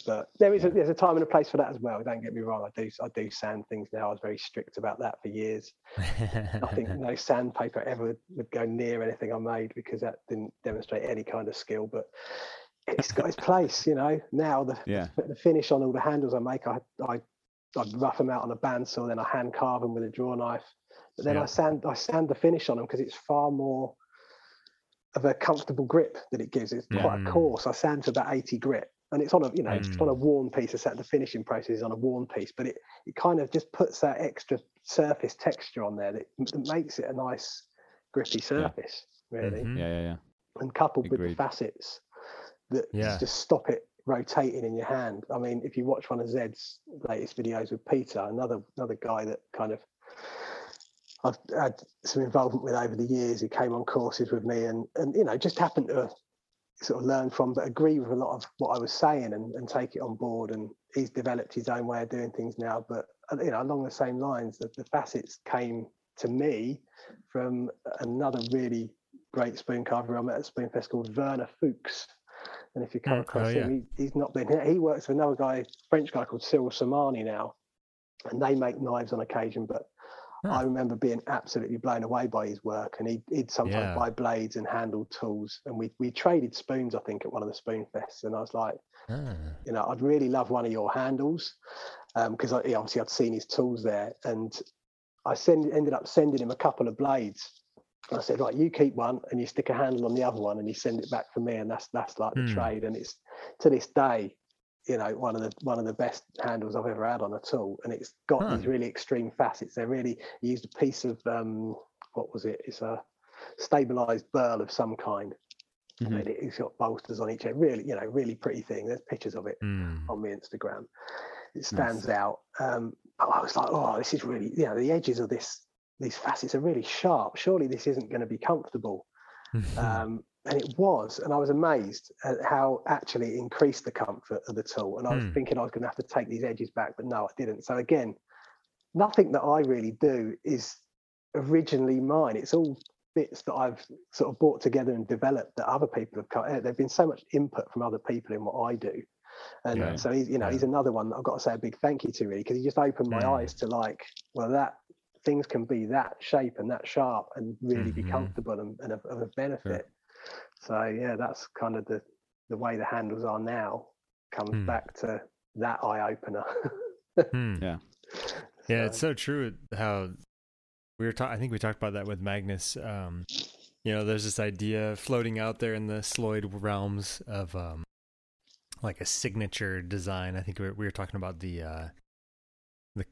But there's a time and a place for that as well. Don't get me wrong. I do sand things now. I was very strict about that for years. I think no sandpaper ever would go near anything I made because that didn't demonstrate any kind of skill. But it's got its place, you know. Now the finish on all the handles I make, I'd rough them out on a bandsaw, then I hand carve them with a draw knife. But then I sand the finish on them because it's far more of a comfortable grip that it gives. It's quite a coarse. I sand to about 80 grit, and it's on a it's on a worn piece. It's at the finishing process on a worn piece, but it kind of just puts that extra surface texture on there that makes it a nice grippy surface, really. Mm-hmm. Yeah. And coupled with the facets that just stop it rotating in your hand. I mean, if you watch one of Zed's latest videos with Peter, another guy that kind of I've had some involvement with over the years, who came on courses with me and you know, just happened to sort of learn from but agree with a lot of what I was saying and take it on board. And he's developed his own way of doing things now, but you know, along the same lines, the facets came to me from another really great spoon carver I met at Spoonfest called Werner Fuchs. And if you come across him, he's not been here. He works with another guy, French guy called Cyril Samani now, and they make knives on occasion. But I remember being absolutely blown away by his work. And he'd sometimes buy blades and handle tools. And we traded spoons, I think, at one of the Spoonfests. And I was like, you know, I'd really love one of your handles because obviously I'd seen his tools there. And I ended up sending him a couple of blades. I said, right, you keep one and you stick a handle on the other one and you send it back for me. And that's like the trade. And it's to this day, you know, one of the best handles I've ever had on a tool. And it's got these really extreme facets. They're really, he used a piece of, what was it? It's a stabilized burl of some kind. Mm-hmm. And it's got bolsters on each end. Really, you know, really pretty thing. There's pictures of it on my Instagram. It stands out. I was like, oh, this is really, you know, the edges of these facets are really sharp. Surely this isn't going to be comfortable. And it was, and I was amazed at how actually it increased the comfort of the tool. And I was thinking I was going to have to take these edges back, but no, I didn't. So again, nothing that I really do is originally mine. It's all bits that I've sort of brought together and developed that other people have come. There's been so much input from other people in what I do. And so he's, you know, he's another one that I've got to say a big thank you to, really, because he just opened my eyes to like, well, that, things can be that shape and that sharp and really be comfortable and of a benefit. So that's kind of the way the handles are now comes back to that eye opener. It's so true how we were I think we talked about that with Magnus. You know, there's this idea floating out there in the Sloyd realms of like a signature design. I think we were talking about the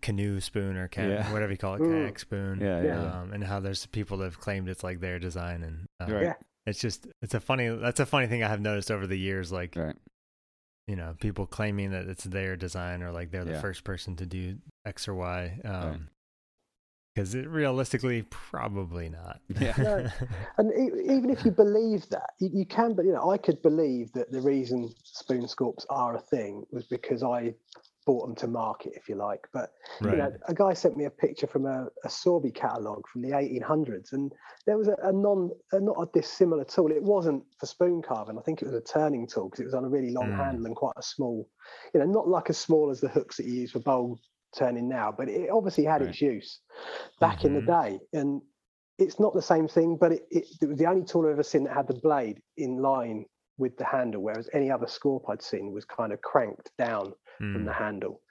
canoe spoon or whatever you call it, kayak spoon, and how there's people that have claimed it's like their design, and it's just that's a funny thing I have noticed over the years, like you know, people claiming that it's their design or like they're the first person to do X or Y, because it realistically probably not. No. And even if you believe that, you can, but you know, I could believe that the reason spoon sculpts are a thing was because I bought them to market, if you like. But you know, a guy sent me a picture from a Sorby catalogue from the 1800s, and there was not a dissimilar tool. It wasn't for spoon carving. I think it was a turning tool because it was on a really long handle and quite a small, you know, not like as small as the hooks that you use for bowl turning now, but it obviously had its use back in the day. And it's not the same thing, but it was the only tool I've ever seen that had the blade in line with the handle, whereas any other scorp I'd seen was kind of cranked down from the handle.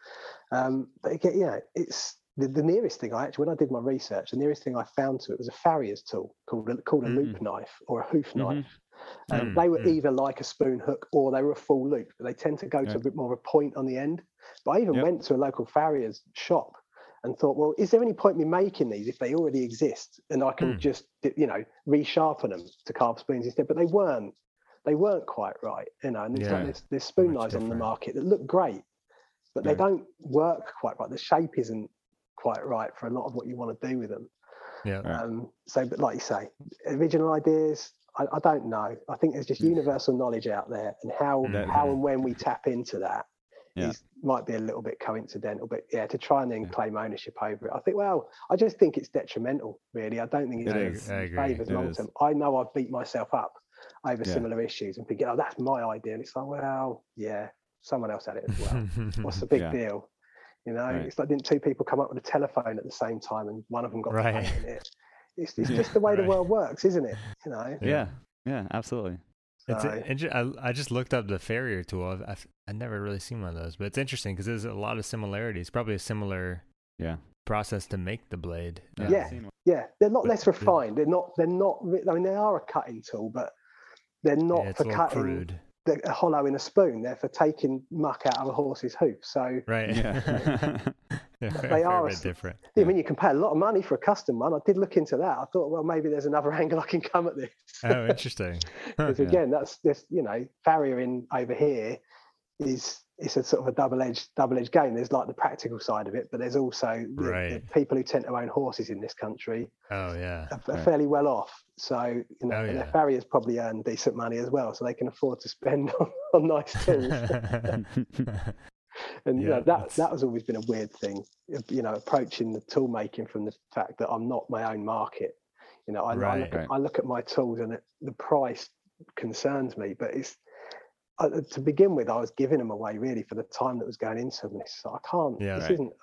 But again, yeah, it's the nearest thing I actually, when I did my research, the nearest thing I found to it was a farrier's tool called a loop knife or a hoof knife. They were either like a spoon hook or they were a full loop, but they tend to go to a bit more of a point on the end. But I even went to a local farrier's shop and thought, well, is there any point me making these if they already exist and I can just, you know, resharpen them to carve spoons instead? But they weren't quite right, you know. And like there's spoon knives on the market that look great, but they don't work quite right. The shape isn't quite right for a lot of what you want to do with them. Yeah. So, but like you say, original ideas, I don't know. I think there's just universal knowledge out there, and how and when we tap into that. Yeah. Might be a little bit coincidental, but to try and then claim ownership over it, I just think it's detrimental, really. I don't think it favours long term. I know I've beat myself up over similar issues and thinking, oh, that's my idea, and it's like, well, yeah, someone else had it as well. What's the big deal, you know? It's like, didn't two people come up with a telephone at the same time and one of them got in it? It's just the way the world works, isn't it, you know? Yeah absolutely. It's I just looked up the farrier tool. I've never really seen one of those, but it's interesting because there's a lot of similarities. Probably a similar process to make the blade. They're not less refined. They're not. I mean, they are a cutting tool, but they're not for cutting. Crude. They're a hollow in a spoon. They're for taking muck out of a horse's hoof. So they are a bit different. I mean, you can pay a lot of money for a custom one. I did look into that. I thought, well, maybe there's another angle I can come at this. Oh, interesting. Because again, that's this, you know, farrier in over here is, it's a sort of a double-edged game. There's like the practical side of it, but there's also the people who tend to own horses in this country are fairly well off. So, you know, their farriers probably earn decent money as well, so they can afford to spend on nice tools. And you know, that has always been a weird thing, you know, approaching the tool making from the fact that I'm not my own market. You know, I look at my tools and the price concerns me, but it's to begin with, I was giving them away really for the time that was going into this. So I can't.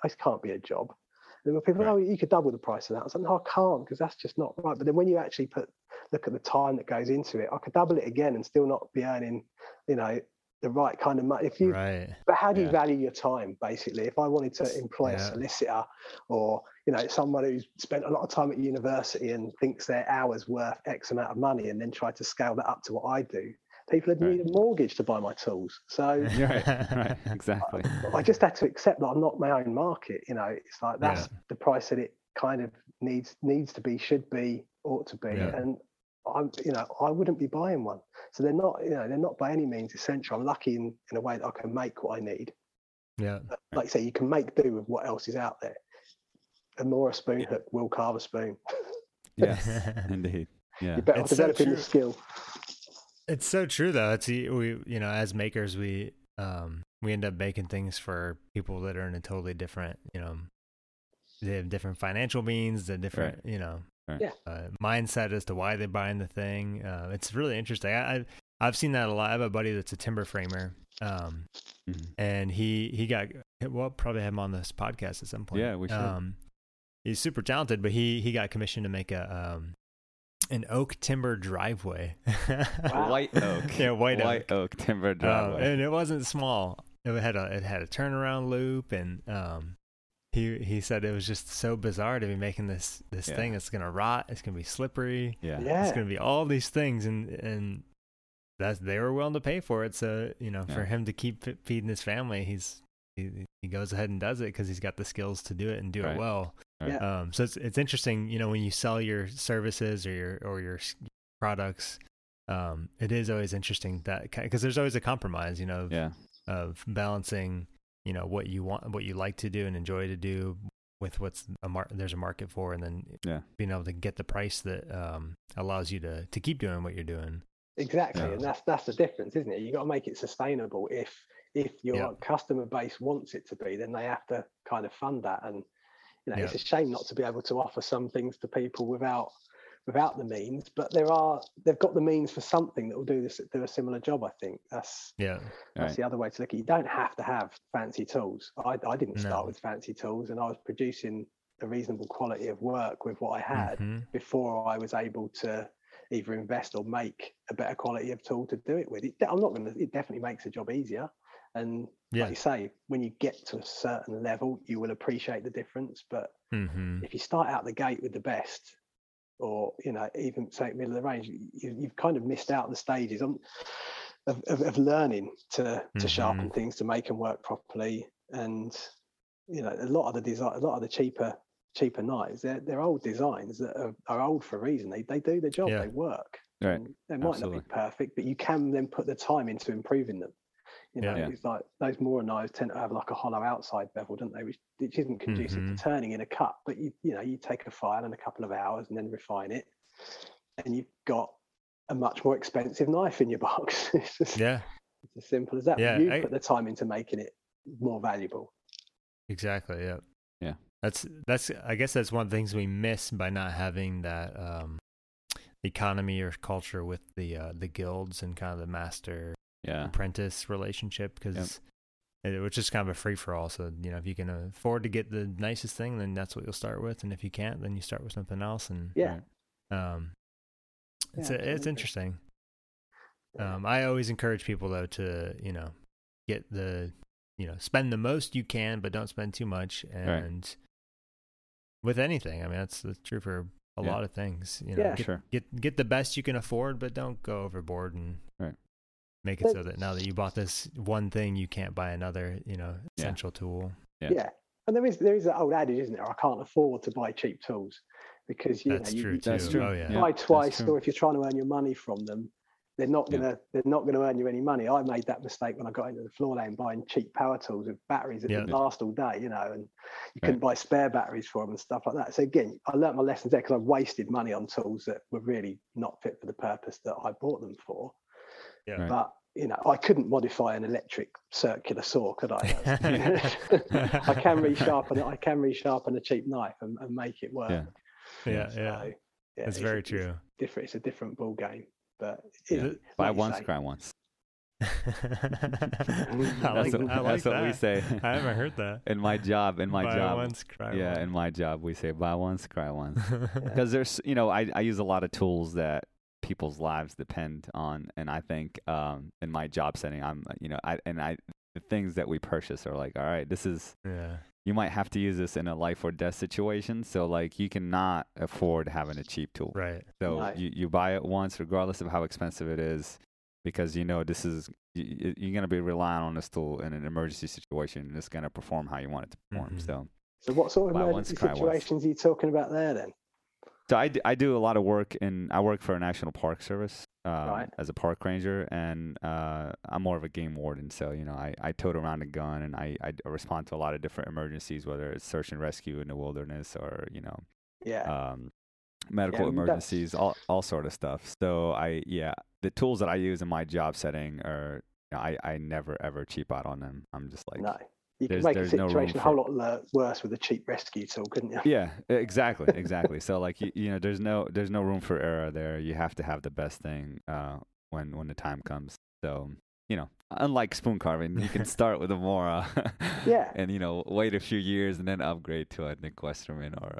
This can't be a job. And there were people, oh, you could double the price of that. I was like, no, I can't, because that's just not right. But then when you actually look at the time that goes into it, I could double it again and still not be earning, you know, the right kind of money. But how do you value your time, basically? If I wanted to employ a solicitor or, you know, someone who's spent a lot of time at university and thinks their hour's worth X amount of money and then try to scale that up to what I do, people would need a mortgage to buy my tools. So exactly. I just had to accept that I'm not my own market. You know, it's like that's the price that it kind of needs to be, should be, ought to be. Yeah. And I'm, you know, I wouldn't be buying one. So they're not, you know, by any means essential. I'm lucky in a way that I can make what I need. Yeah. But like I say, you can make do with what else is out there. And Mora spoon hook will carve a spoon. Yes, indeed. Yeah. You're better off developing the skill. It's so true, though. It's, we, you know, as makers, we end up making things for people that are in a totally different, you know, they have different financial means, they're different, you know, mindset as to why they're buying the thing. It's really interesting. I've seen that a lot. I have a buddy that's a timber framer, and he got, well, probably have him on this podcast at some point. Yeah, we should. He's super talented, but he got commissioned to make a an oak timber driveway. White oak timber driveway, and it wasn't small. It had a turnaround loop, and he said it was just so bizarre to be making this thing that's gonna rot, it's gonna be slippery, it's gonna be all these things, and that's, they were willing to pay for it. So, you know, for him to keep feeding his family, he goes ahead and does it because he's got the skills to do it and do it well. Yeah. So it's interesting, you know, when you sell your services or your products, it is always interesting that, because there's always a compromise, you know, of balancing, you know, what you want, what you like to do and enjoy to do with what's there's a market for, and then being able to get the price that allows you to keep doing what you're doing. Exactly, and that's the difference, isn't it? You got to make it sustainable. If your customer base wants it to be, then they have to kind of fund that. And you know, it's a shame not to be able to offer some things to people without the means, but they've got the means for something that will do a similar job. I think that's the other way to look at it. You don't have to have fancy tools. I didn't start with fancy tools, and I was producing a reasonable quality of work with what I had before I was able to either invest or make a better quality of tool to do it with. It definitely makes the job easier. And like you say, when you get to a certain level, you will appreciate the difference. But if you start out the gate with the best, or even say middle of the range, you've kind of missed out the stages of learning to sharpen things, to make them work properly. And a lot of the cheaper knives, they're old designs that are old for a reason. They do their job, they work. Right. They might not be perfect, but you can then put the time into improving them. It's like those Mora knives tend to have like a hollow outside bevel, don't they? Which isn't conducive to turning in a cut. But you take a file and a couple of hours and then refine it, and you've got a much more expensive knife in your box. It's as simple as that. Yeah, you put the time into making it more valuable. Exactly. Yeah. Yeah. That's. I guess that's one of the things we miss by not having that economy or culture with the guilds and kind of the master. Yeah. Apprentice relationship, because it was just kind of a free for all. So if you can afford to get the nicest thing, then that's what you'll start with, and if you can't, then you start with something else. And it's interesting. I always encourage people though to get the spend the most you can, but don't spend too much. And with anything, I mean that's true for a lot of things. Get the best you can afford, but don't go overboard and. Right. Make it so that now that you bought this one thing, you can't buy another, essential tool. Yeah. And there is that old adage, isn't there? I can't afford to buy cheap tools because, you buy twice, or if you're trying to earn your money from them, they're not going to earn you any money. I made that mistake when I got into the floor lane buying cheap power tools with batteries that didn't last all day, and you couldn't buy spare batteries for them and stuff like that. So again, I learned my lessons there because I wasted money on tools that were really not fit for the purpose that I bought them for. Yeah. Right. But I couldn't modify an electric circular saw, could I? I can resharpen it. I can resharpen a cheap knife and make it work. It's very true. It's different. It's a different ball game. But buy once, cry once. That's what we say. I haven't heard that. In my job. Buy once, cry once. Yeah, in my job we say buy once, cry once. Because there's I use a lot of tools that. People's lives depend on, and I think in my job setting, I the things that we purchase are like, all right, this is you might have to use this in a life or death situation, so like you cannot afford having a cheap tool, right? So you buy it once, regardless of how expensive it is, because this is you're going to be relying on this tool in an emergency situation, and it's going to perform how you want it to perform. So what sort of emergency situations are you talking about there then? So I do a lot of work, and I work for a National Park Service as a park ranger, and I'm more of a game warden. So, I tote around a gun, and I respond to a lot of different emergencies, whether it's search and rescue in the wilderness or, medical emergencies, all sort of stuff. So the tools that I use in my job setting are, I never, ever cheap out on them. I'm just like... No. You could make a situation a whole lot worse with a cheap rescue tool, couldn't you? Yeah, exactly. So, like, there's no room for error there. You have to have the best thing when the time comes. So, unlike spoon carving, you can start with a Mora, and wait a few years and then upgrade to a Nick Westerman or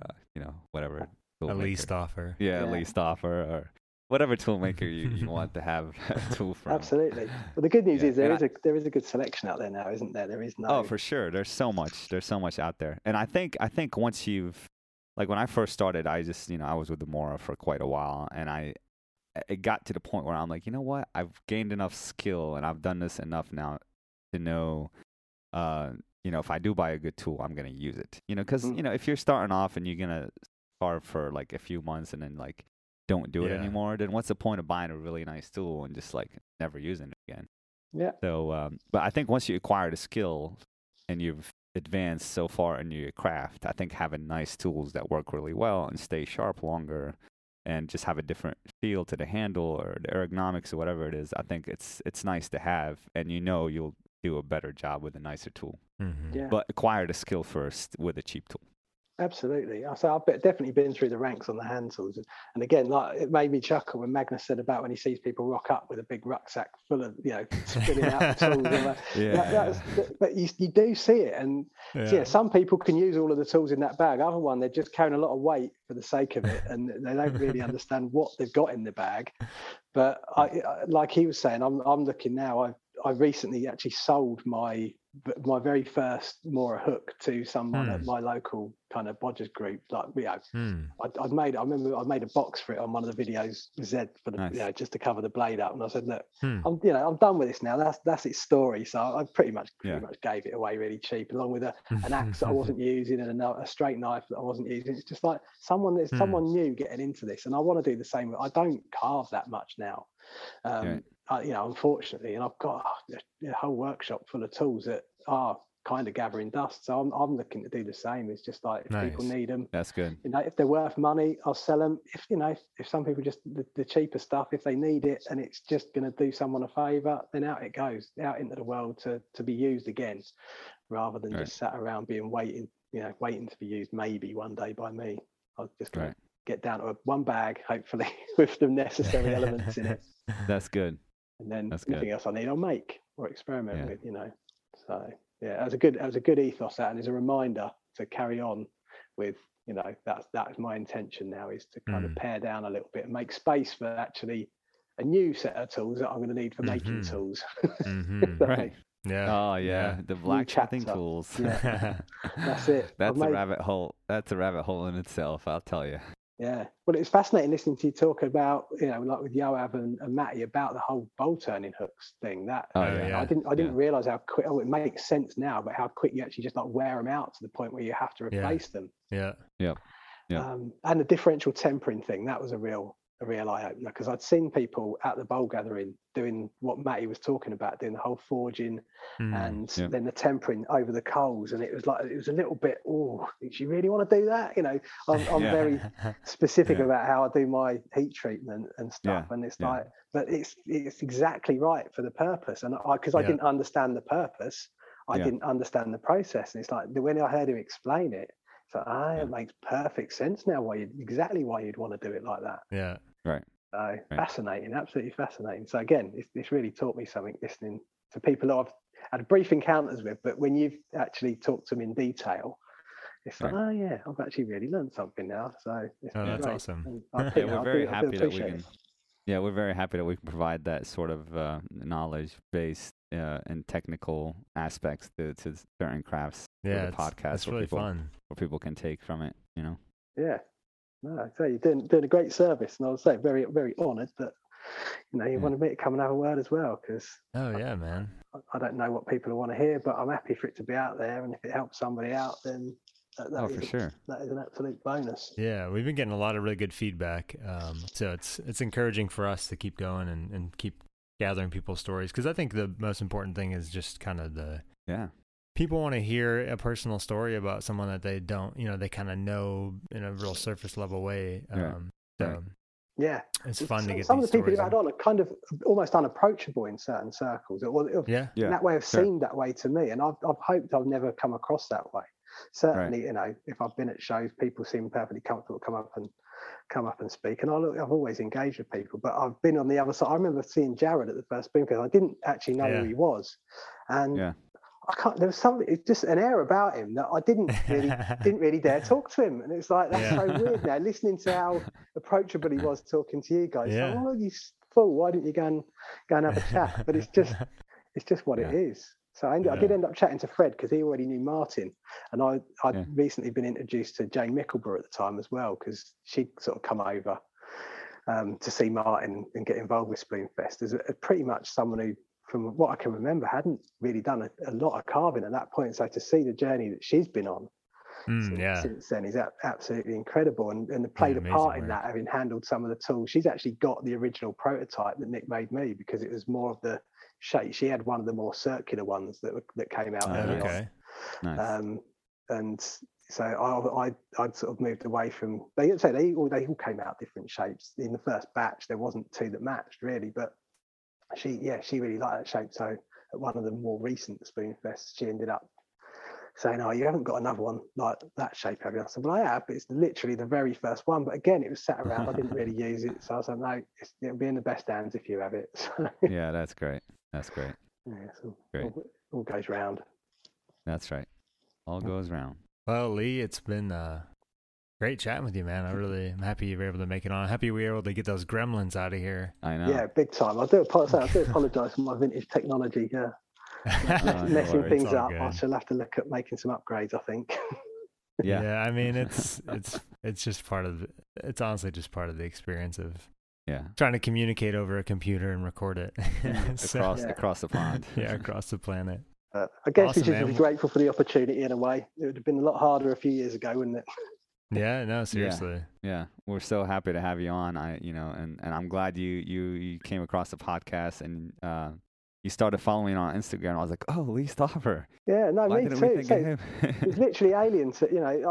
whatever. A Lee Stoffer. Yeah, Lee Stoffer or whatever tool maker you want to have a tool from. Absolutely. Well, the good news is there is a good selection out there now, isn't there? There is no. Oh, for sure. There's so much out there. And I think once you've, like when I first started, I just, I was with the Mora for quite a while, and it got to the point where I'm like, you know what? I've gained enough skill and I've done this enough now to know, if I do buy a good tool, I'm going to use it, because, if you're starting off and you're going to carve for like a few months and then like, don't do it anymore, then what's the point of buying a really nice tool and just like never using it again? So but I think once you acquire the skill and you've advanced so far in your craft, I think having nice tools that work really well and stay sharp longer and just have a different feel to the handle or the ergonomics or whatever it is, I think it's nice to have, and you'll do a better job with a nicer tool. But acquire the skill first with a cheap tool. Absolutely. So I've definitely been through the ranks on the hand tools. And again, like, it made me chuckle when Magnus said about when he sees people rock up with a big rucksack full of, you know, spinning out tools. And but you do see it. And so some people can use all of the tools in that bag. Other one, they're just carrying a lot of weight for the sake of it. And they don't really understand what they've got in the bag. But I like he was saying, I'm looking now, I recently actually sold my very first Mora hook to someone at my local kind of bodgers group. Like, you know, I remember I made a box for it on one of the videos, Zed, for the, you know, just to cover the blade up. And I said, look, I'm done with this now. That's its story. So I pretty much gave it away really cheap, along with an axe that I wasn't using and a straight knife that I wasn't using. It's just like someone new getting into this. And I want to do the same. I don't carve that much now. Unfortunately, and I've got a whole workshop full of tools that are kind of gathering dust. So I'm looking to do the same. It's just like, if people need them, that's good. You know, if they're worth money, I'll sell them. If, you know, if some people just the cheaper stuff, if they need it and it's just going to do someone a favor, then out it goes out into the world to be used again, rather than just sat around waiting to be used maybe one day by me. I was just going to get down to one bag, hopefully, with the necessary elements in it. That's good. And then nothing else I need, I'll make or experiment with, you know. So that was a good ethos, that, and it's a reminder to carry on with, you know, that's my intention now, is to kind of pare down a little bit and make space for actually a new set of tools that I'm going to need for making tools. So, the blacksmithing tools. That's it. That's a rabbit hole in itself, I'll tell you. Yeah. Well, it's fascinating listening to you talk about, you know, like with Yo-Av and Matty, about the whole bowl turning hooks thing. I didn't realise how quick. Oh, it makes sense now, but how quick you actually just like wear them out to the point where you have to replace them. Yeah. Yeah. Yeah. And the differential tempering thing, that was a real eye opener, because I'd seen people at the bowl gathering doing what Matty was talking about, doing the whole forging and then the tempering over the coals, and it was a little bit, oh, do you really want to do that? You know, I'm very specific about how I do my heat treatment and stuff, and it's like, but it's exactly right for the purpose, and because I didn't understand the purpose, I didn't understand the process, and it's like when I heard him explain it, it's like, it makes perfect sense now why you'd want to do it like that. Yeah. Right. So fascinating, absolutely fascinating. So again, it's really taught me something, listening to people that I've had brief encounters with, but when you've actually talked to them in detail, it's like, I've actually really learned something now. So it's that's great. Awesome. We're very happy that we can provide that sort of knowledge-based and technical aspects to certain crafts. Yeah, the podcast. It's really fun. What people can take from it, you know. Yeah. No, I say you're doing a great service, and I would say very, very honoured that, you know, you wanted me to come and have a word as well, because I don't know what people want to hear, but I'm happy for it to be out there, and if it helps somebody out, then that is an absolute bonus. Yeah, we've been getting a lot of really good feedback, so it's encouraging for us to keep going and keep gathering people's stories, because I think the most important thing is just kind of people want to hear a personal story about someone that they don't, you know, they kind of know in a real surface level way. It's fun to get some of the people you've had on are kind of almost unapproachable in certain circles. That way have seemed that way to me, and I've hoped I've never come across that way. Certainly, you know, if I've been at shows, people seem perfectly comfortable to come up and speak, and I've always engaged with people, but I've been on the other side. I remember seeing Jared at the first Spoonfest. I didn't actually know who he was, and there was something, it's just an air about him that I didn't really dare talk to him, and it's like that's so weird now. Listening to how approachable he was talking to you guys, like, oh, you fool! Why didn't you go and have a chat? But it's just what it is. So I did end up chatting to Fred, because he already knew Martin, and I'd recently been introduced to Jane Mickleborough at the time as well, because she'd sort of come over to see Martin and get involved with Spoonfest as pretty much someone who, from what I can remember, hadn't really done a lot of carving at that point. So to see the journey that she's been on since then is absolutely incredible, and played a part in that, having handled some of the tools. She's actually got the original prototype that Nick made me, because it was more of the shape. She had one of the more circular ones that came out early on. Nice. And so I'd sort of moved away from, they all came out different shapes. In the first batch, there wasn't two that matched really, but she really liked that shape. So at one of the more recent Spoonfests, she ended up saying, oh, you haven't got another one like that shape, have you? I said, well, I have, but it's literally the very first one. But again, it was sat around. I didn't really use it. So I was like, no, it'll be in the best hands if you have it. So, yeah, that's great. That's great. Yeah, so great. All goes round. That's right. All goes round. Well, Lee, it's been great chatting with you, man. I really am happy you were able to make it on. I'm happy we were able to get those gremlins out of here. I know. Yeah, big time. I do apologize for my vintage technology. Yeah. Messing things up. Good. I shall have to look at making some upgrades, I think. Yeah, I mean, it's just part of it's honestly just part of the experience of trying to communicate over a computer and record it across the pond. Yeah, across the planet. I guess awesome, we should be grateful for the opportunity in a way. It would have been a lot harder a few years ago, wouldn't it? Yeah, no, seriously. Yeah. We're so happy to have you on. And I'm glad you came across the podcast and you started following on Instagram. I was like, oh, Lee Stoffer. Yeah, no, me too. It's literally alien to, I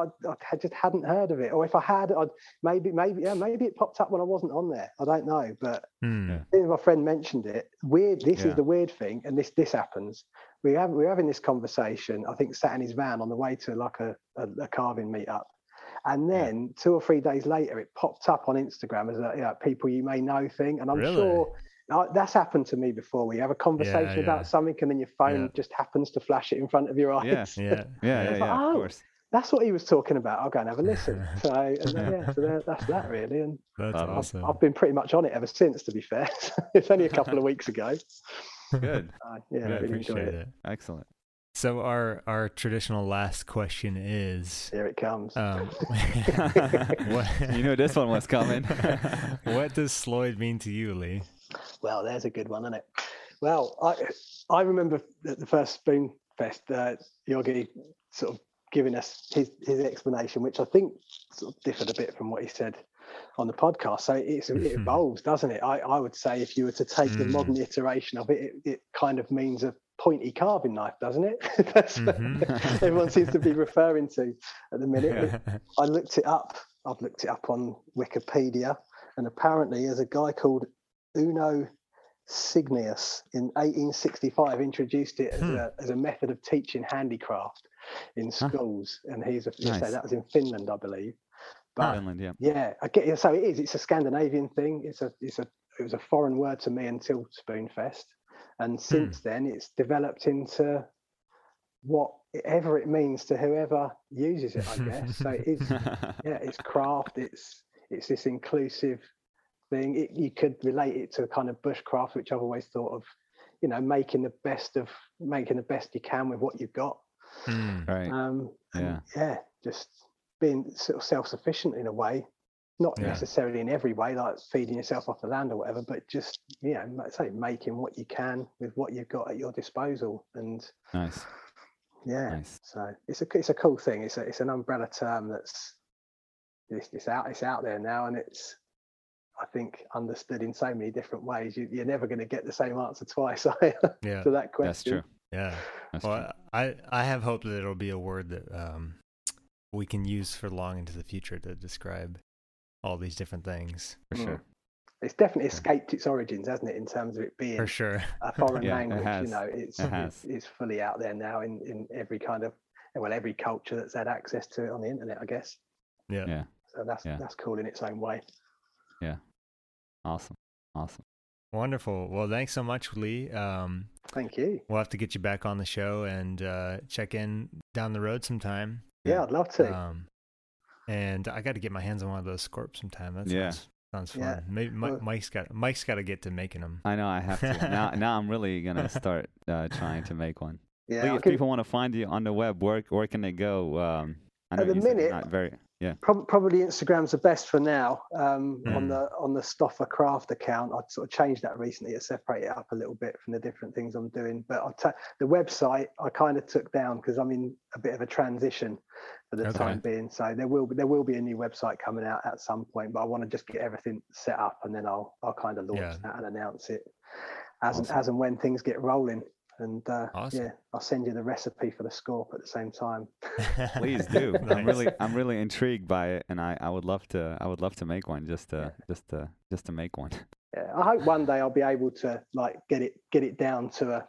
just hadn't heard of it. Or if I had, I'd maybe it popped up when I wasn't on there. I don't know. But my friend mentioned it. Weird. This is the weird thing. And this happens. We're having this conversation, I think, sat in his van on the way to like a carving meetup. And then 2 or 3 days later, it popped up on Instagram as a people you may know thing. And I'm sure... that's happened to me before. We have a conversation about something, and then your phone just happens to flash it in front of your eyes. Of course. That's what he was talking about. I'll go and have a listen. So, so that's that really. And that's awesome. I've been pretty much on it ever since, to be fair. It's only a couple of weeks ago. Good. I really enjoyed it. Excellent. So our traditional last question is... Here it comes. You know this one was coming. What does Sloyd mean to you, Lee? Well, there's a good one, isn't it? Well, I remember the first Spoonfest, Yogi sort of giving us his explanation, which I think sort of differed a bit from what he said on the podcast. So it evolves, doesn't it? I would say if you were to take the modern iteration of it, it kind of means a pointy carving knife, doesn't it? That's what everyone seems to be referring to at the minute. Yeah. I looked it up. I've looked it up on Wikipedia, and apparently there's a guy called Uno Signius in 1865 introduced it as a method of teaching handicraft in schools, and that was in Finland, I believe. But Finland, I get it. So it's a Scandinavian thing. It was a foreign word to me until Spoonfest, and since then it's developed into whatever it means to whoever uses it, I guess. So it's craft. It's this inclusive thing. You could relate it to a kind of bushcraft, which I've always thought of, making the best you can with what you've got. Right. Just being sort of self-sufficient in a way, not necessarily in every way, like feeding yourself off the land or whatever, but just let's say making what you can with what you've got at your disposal. And nice. So it's a cool thing. It's an umbrella term that's it's out there now, and it's, I think, understood in so many different ways. You're never going to get the same answer twice to that question. That's true. Yeah. Well, I have hope that it'll be a word that we can use for long into the future to describe all these different things. For sure. It's definitely escaped its origins, hasn't it? In terms of it being for sure a foreign language. It's fully out there now in every kind of, every culture that's had access to it on the internet, I guess. Yeah. Yeah. So that's cool in its own way. Yeah. Awesome. Wonderful. Well, thanks so much, Lee. Thank you. We'll have to get you back on the show and check in down the road sometime. Yeah, I'd love to. And I got to get my hands on one of those scorps sometime. That sounds fun. Yeah. Maybe Mike's got to get to making them. I know I have to. Now I'm really going to start trying to make one. Yeah. Lee, if people want to find you on the web, where can they go? I know at the minute, probably Instagram's the best for now. On the Stoffer Craft account, I sort of changed that recently. I separated it up a little bit from the different things I'm doing. But the website I kind of took down because I'm in a bit of a transition for the time being. So there will be a new website coming out at some point. But I want to just get everything set up, and then I'll kind of launch that and announce it as and when things get rolling. And I'll send you the recipe for the scorp at the same time. Please do. Nice. I'm really intrigued by it, and I would love to make one just to make one. Yeah, I hope one day I'll be able to like get it down to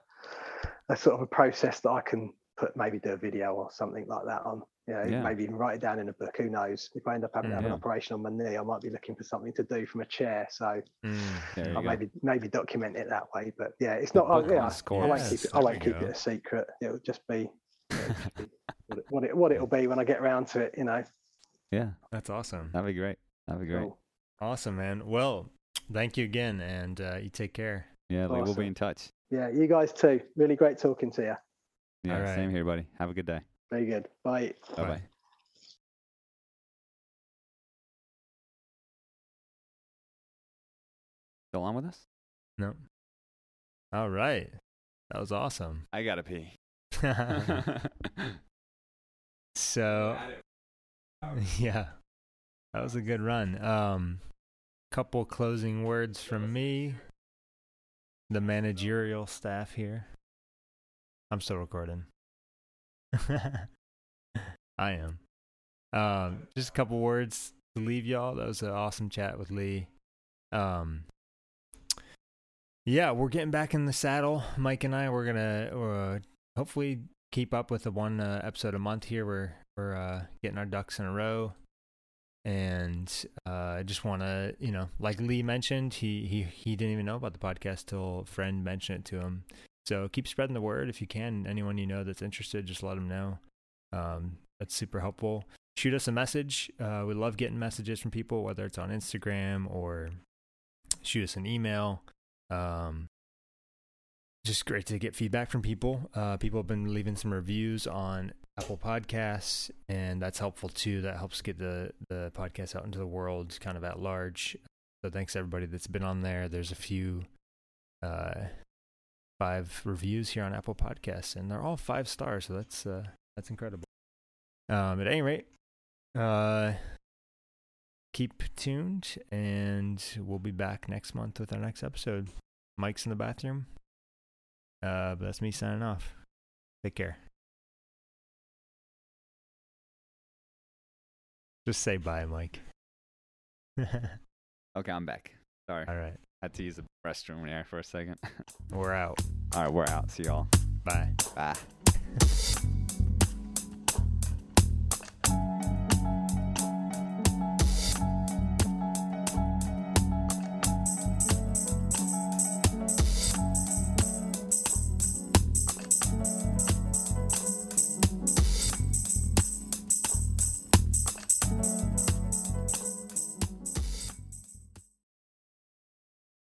a sort of a process that I can put maybe do a video or something like that on. You know, yeah. Maybe even write it down in a book. Who knows? If I end up having to have an operation on my knee, I might be looking for something to do from a chair. So I'll maybe document it that way. But yeah, it's not. I won't keep it a secret. It'll just be, what it'll be when I get round to it. You know. Yeah, that's awesome. That'd be great. Cool. Awesome, man. Well, thank you again, and you take care. Yeah, awesome. Lee, we'll be in touch. Yeah, you guys too. Really great talking to you. Yeah, right. Same here, buddy. Have a good day. Very good. Bye. Bye-bye. Still on with us? No. All right. That was awesome. I gotta pee. So, yeah, that was a good run. Couple closing words from me. The managerial staff here. I'm still recording. I am. Just a couple words to leave y'all. That was an awesome chat with Lee. Yeah, we're getting back in the saddle. Mike and I, we're gonna hopefully keep up with the one episode a month here. We're getting our ducks in a row, and I just want to, you know, like Lee mentioned, he didn't even know about the podcast till a friend mentioned it to him. So keep spreading the word if you can. Anyone you know that's interested, just let them know. That's super helpful. Shoot us a message. We love getting messages from people, whether it's on Instagram or shoot us an email. Just great to get feedback from people. People have been leaving some reviews on Apple Podcasts, and that's helpful too. That helps get the podcast out into the world kind of at large. So thanks to everybody that's been on there. There's a few... 5 reviews here on Apple Podcasts, and they're all 5 stars, so that's incredible. At any rate, keep tuned, and we'll be back next month with our next episode. Mike's in the bathroom, but that's me signing off. Take care. Just say bye, Mike. Okay, I'm back. Sorry. All right. I had to use the restroom there for a second. We're out. All right, we're out. See y'all. Bye. Bye.